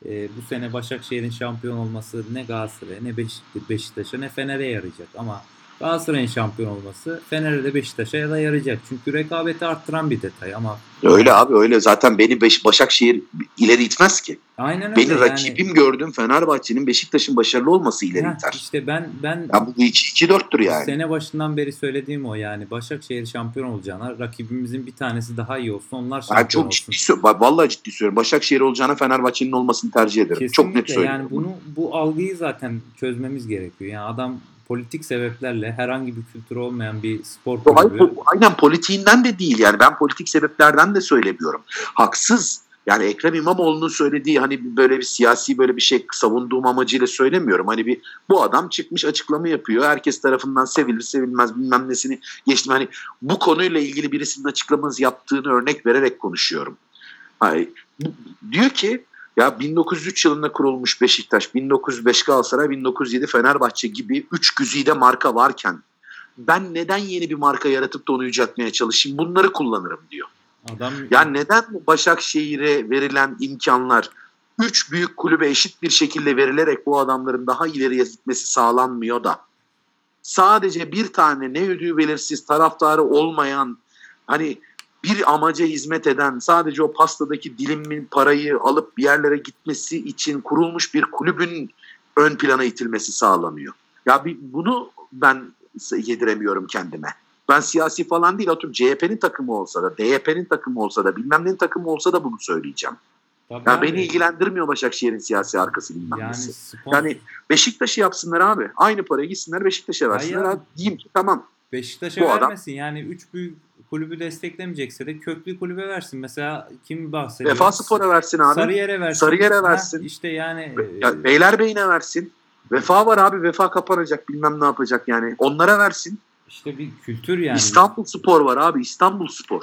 e, bu sene Başakşehir'in şampiyon olması ne Galatasaray'a, ne Beşiktaş'a, Beşiktaş'a ne Fener'e yarayacak. Ama Galatasaray'ın şampiyon olması Fener'e de Beşiktaş'a da yarayacak. Çünkü rekabeti arttıran bir detay ama. Öyle abi öyle. Zaten beni Beş- Başakşehir ileri itmez ki. Aynen öyle. Beni rakibim yani... gördüm. Fenerbahçe'nin Beşiktaş'ın başarılı olması ileri Heh, iter. İşte ben... ben ya bu iki dörttür yani. Sene başından beri söylediğim o yani. Başakşehir şampiyon olacağına rakibimizin bir tanesi daha iyi olsun. Onlar şampiyon ben çok olsun. Ciddi söylüyorum. Vallahi ciddi söylüyorum. Başakşehir olacağına Fenerbahçe'nin olmasını tercih ederim. Kesinlikle. Çok net söylüyorum. Yani bunu, bu algıyı zaten çözmemiz gerekiyor. Yani adam... Politik sebeplerle herhangi bir kültürü olmayan bir spor kulübü. Aynen politiğinden de değil yani, ben politik sebeplerden de söylemiyorum. Haksız yani Ekrem İmamoğlu'nun söylediği hani böyle bir siyasi böyle bir şey savunduğum amacıyla söylemiyorum. Hani bir bu adam çıkmış açıklama yapıyor. Herkes tarafından sevilir sevilmez bilmem nesini geçtim. Hani bu konuyla ilgili birisinin açıklaması yaptığını örnek vererek konuşuyorum. Hayır. Diyor ki ya bin dokuz yüz üç yılında kurulmuş Beşiktaş, bin dokuz yüz beş Galatasaray, bin dokuz yüz yedi Fenerbahçe gibi üç güzide marka varken ben neden yeni bir marka yaratıp da onu yüceltmeye çalışayım? Bunları kullanırım diyor. Adam... Ya neden Başakşehir'e verilen imkanlar üç büyük kulübe eşit bir şekilde verilerek bu adamların daha ileriye gitmesi sağlanmıyor da sadece bir tane ne ödüğü belirsiz, taraftarı olmayan, hani bir amaca hizmet eden, sadece o pastadaki dilimin parayı alıp bir yerlere gitmesi için kurulmuş bir kulübün ön plana itilmesi sağlanıyor. Ya bir, bunu ben yediremiyorum kendime. Ben siyasi falan değil, atıyorum C H P'nin takımı olsa da, D Y P'nin takımı olsa da, bilmem neyin takımı olsa da bunu söyleyeceğim. Tabii ya abi. Beni ilgilendirmiyor Başakşehir'in siyasi arkası bilmem yani, nesi. Yani Beşiktaş'ı yapsınlar abi. Aynı paraya gitsinler Beşiktaş'a versinler abi. Diyeyim ki tamam. Beşiktaş'a bu vermesin adam. Yani üç büyük kulübü desteklemeyecekse de köklü kulübe versin. Mesela kim bahsediyor? Vefa Spor'a versin abi. Sarıyer'e versin. Sarıyer'e versin. Ha, işte yani. Ya, Beylerbeyi'ne versin. Vefa var abi. Vefa kapanacak. Bilmem ne yapacak yani. Onlara versin. İşte bir kültür yani. İstanbul Spor var abi. İstanbul Spor.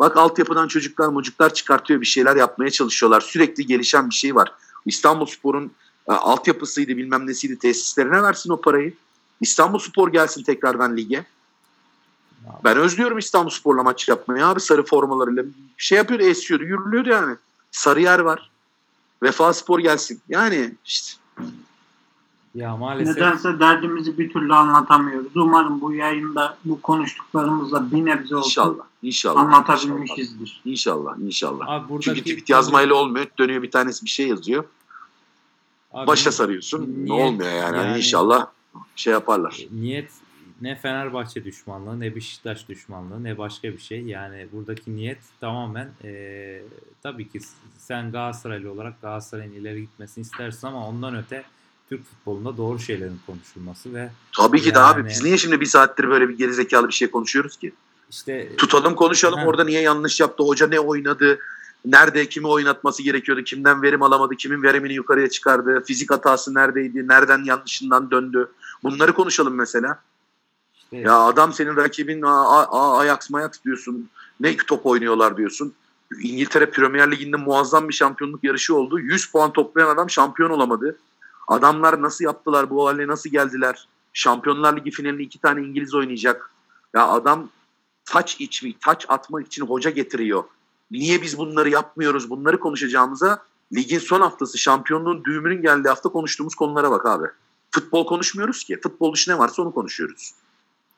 Bak altyapıdan çocuklar mucuklar çıkartıyor, bir şeyler yapmaya çalışıyorlar. Sürekli gelişen bir şey var. İstanbul Spor'un e, altyapısıydı bilmem nesiydi, tesislerine versin o parayı. İstanbul Spor gelsin tekrardan lige. Ben özlüyorum İstanbul Spor'la maç yapmayı abi, sarı formalarıyla. Şey yapıyordu, esiyordu, yürülüyordu yani. Sarıyer var. Vefa Spor gelsin. Yani işte. Ya maalesef. Nedense derdimizi bir türlü anlatamıyoruz. Umarım bu yayında bu konuştuklarımızla bir nebze olsun. İnşallah. İnşallah. Anlatabilmişizdir. İnşallah. İnşallah. Abi buradaki... Çünkü tweet yazmayla olmuyor. Dönüyor bir tanesi bir şey yazıyor. Abi, başa sarıyorsun. Niyet, ne olmuyor yani. yani. İnşallah şey yaparlar. Niyet ne Fenerbahçe düşmanlığı, ne Beşiktaş düşmanlığı, ne başka bir şey. Yani buradaki niyet tamamen ee, tabii ki sen Galatasaraylı olarak Galatasaray'ın ileri gitmesini istersin ama ondan öte Türk futbolunda doğru şeylerin konuşulması ve tabii ki yani, de abi biz niye şimdi bir saattir böyle bir gerizekalı bir şey konuşuyoruz ki? İşte tutalım konuşalım he. Orada niye yanlış yaptı, hoca ne oynadı, nerede kimi oynatması gerekiyordu, kimden verim alamadı, kimin verimini yukarıya çıkardı, fizik hatası neredeydi, nereden yanlışından döndü, bunları konuşalım mesela. İşte, ya adam senin rakibin Ajax Mayax diyorsun, ne top oynuyorlar diyorsun. İngiltere Premier Ligi'nde muazzam bir şampiyonluk yarışı oldu, yüz puan toplayan adam şampiyon olamadı. Adamlar nasıl yaptılar, bu hale nasıl geldiler? Şampiyonlar Ligi finalini iki tane İngiliz oynayacak. Ya adam taç içmi, taç atmak için hoca getiriyor. Niye biz bunları yapmıyoruz? Bunları konuşacağımıza ligin son haftası, şampiyonluğun düğümünün geldiği hafta konuştuğumuz konulara bak abi. Futbol konuşmuyoruz ki. Futbol dışı ne varsa onu konuşuyoruz.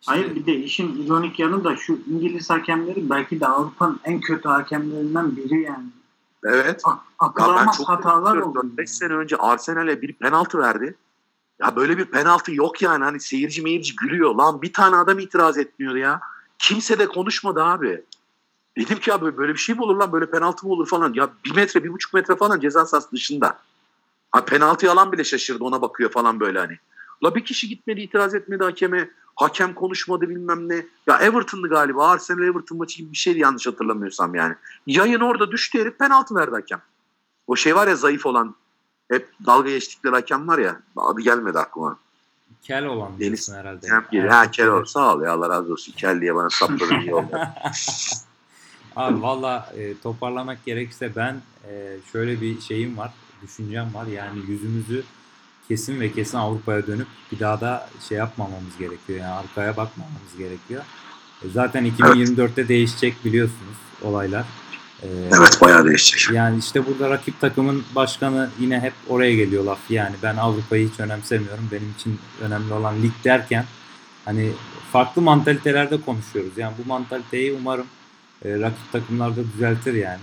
Hayır, bir de işin ironik yanı da şu İngiliz hakemleri belki de Avrupa'nın en kötü hakemlerinden biri yani. Evet. Akıl almaz hatalar oldu. beş sene önce Arsenal'e bir penaltı verdi. Ya böyle bir penaltı yok yani. Hani seyirci meyirci gülüyor. Lan bir tane adam itiraz etmiyordu ya. Kimse de konuşmadı abi. Dedim ki abi böyle bir şey mi olur lan? Böyle penaltı mı olur falan. Ya bir metre, bir buçuk metre falan ceza sahası dışında. Ha penaltıyı alan bile şaşırdı. Ona bakıyor falan böyle hani. La bir kişi gitmedi, itiraz etmedi hakeme. Hakem konuşmadı bilmem ne. Ya Everton'dı galiba. Arsenal Everton maçı gibi bir şeydi yanlış hatırlamıyorsam yani. Yayın orada düştü, herif penaltı verdi hakem. O şey var ya, zayıf olan. Hep dalga geçtikleri hakem var ya. Adı gelmedi aklıma. Kel olan diyorsun herhalde. Kel, ha kel ol. Sağ ol ya, Allah razı olsun. Kel diye bana sapladın. İyi oldu. Abi valla e, toparlamak gerekirse ben e, şöyle bir şeyim var. Düşüncem var. Yani yüzümüzü kesin ve kesin Avrupa'ya dönüp bir daha da şey yapmamamız gerekiyor. Yani arkaya bakmamamız gerekiyor. Zaten iki bin yirmi dörtte evet. Değişecek biliyorsunuz olaylar. Ee, evet bayağı değişecek. Yani işte burada rakip takımın başkanı yine hep oraya geliyor laf. Yani ben Avrupa'yı hiç önemsemiyorum. Benim için önemli olan lig derken hani farklı mantalitelerde konuşuyoruz. Yani bu mantaliteyi umarım e, rakip takımlar da düzeltir yani.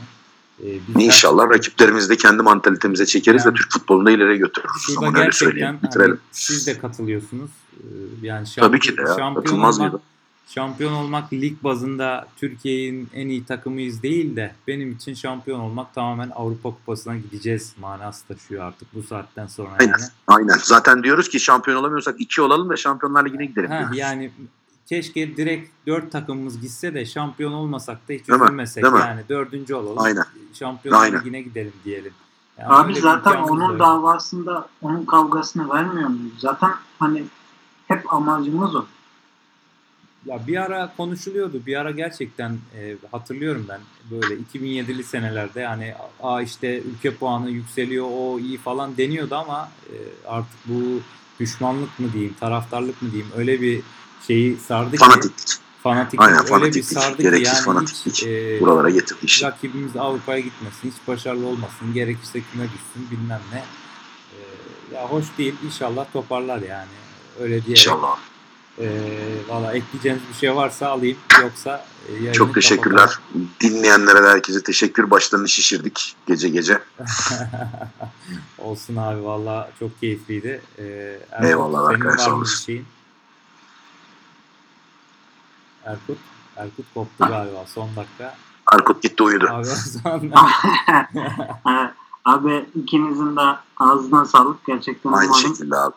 Ee, İnşallah de, rakiplerimiz de kendi mantalitemize çekeriz yani, de Türk futbolunu ileriye götürürüz. Şurada gerçekten hani, siz de katılıyorsunuz. Ee, yani şamp- Tabii ki de ya, şampiyon, olmak, şampiyon olmak lig bazında Türkiye'nin en iyi takımıyız değil de benim için şampiyon olmak tamamen Avrupa Kupası'na gideceğiz manası taşıyor artık bu saatten sonra. Aynen, yani. Aynen. Zaten diyoruz ki şampiyon olamıyorsak iki olalım da Şampiyonlar Ligi'ne gidelim. Ha, yani keşke direkt dört takımımız gitse de şampiyon olmasak da hiç üzülmesek yani dördüncü olalım. Aynen. Şampiyonlar Aynen. Ligi'ne gidelim diyelim. Yani abi zaten onun öyle. Davasında onun kavgasını vermiyor muyuz? Zaten hani hep amacımız o. Ya bir ara konuşuluyordu. Bir ara gerçekten e, hatırlıyorum ben böyle iki bin yedili senelerde hani a işte ülke puanı yükseliyor o iyi falan deniyordu ama e, artık bu düşmanlık mı diyeyim, taraftarlık mı diyeyim öyle bir şeyi sardı fanatik. ki fanatik Aynen, öyle fanatik bir sardı ki yani hiç, e, buralara getirdi işte. Rakibimiz Avrupa'ya gitmesin, hiç başarılı olmasın, gerekirse küme düşsün bilmem ne. E, ya hoş değil, inşallah toparlar yani. Öyle diyerek. İnşallah. E, valla ekleyeceğiniz bir şey varsa alayım, yoksa e, çok teşekkürler. Kapatma. Dinleyenlere de herkese teşekkür. Başlarını şişirdik gece gece. Olsun abi valla çok keyifliydi. E, Eyvallah arkadaşlar. Erkut, Erkut koptu galiba son dakika. Erkut gitti uyudu. Abi, abi ikinizin de ağzına sağlık gerçekten. Aynı umarım. Şekilde abi.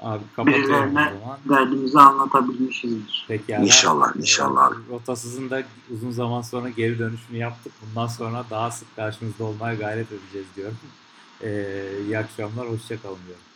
Abi birilerine derdimizi anlatabilmişizdir. Pekala. İnşallah, inşallah abi. Rotasızın da uzun zaman sonra geri dönüşünü yaptık. Bundan sonra daha sık karşınızda olmaya gayret edeceğiz diyorum. Ee, iyi akşamlar, hoşça kalın diyorum.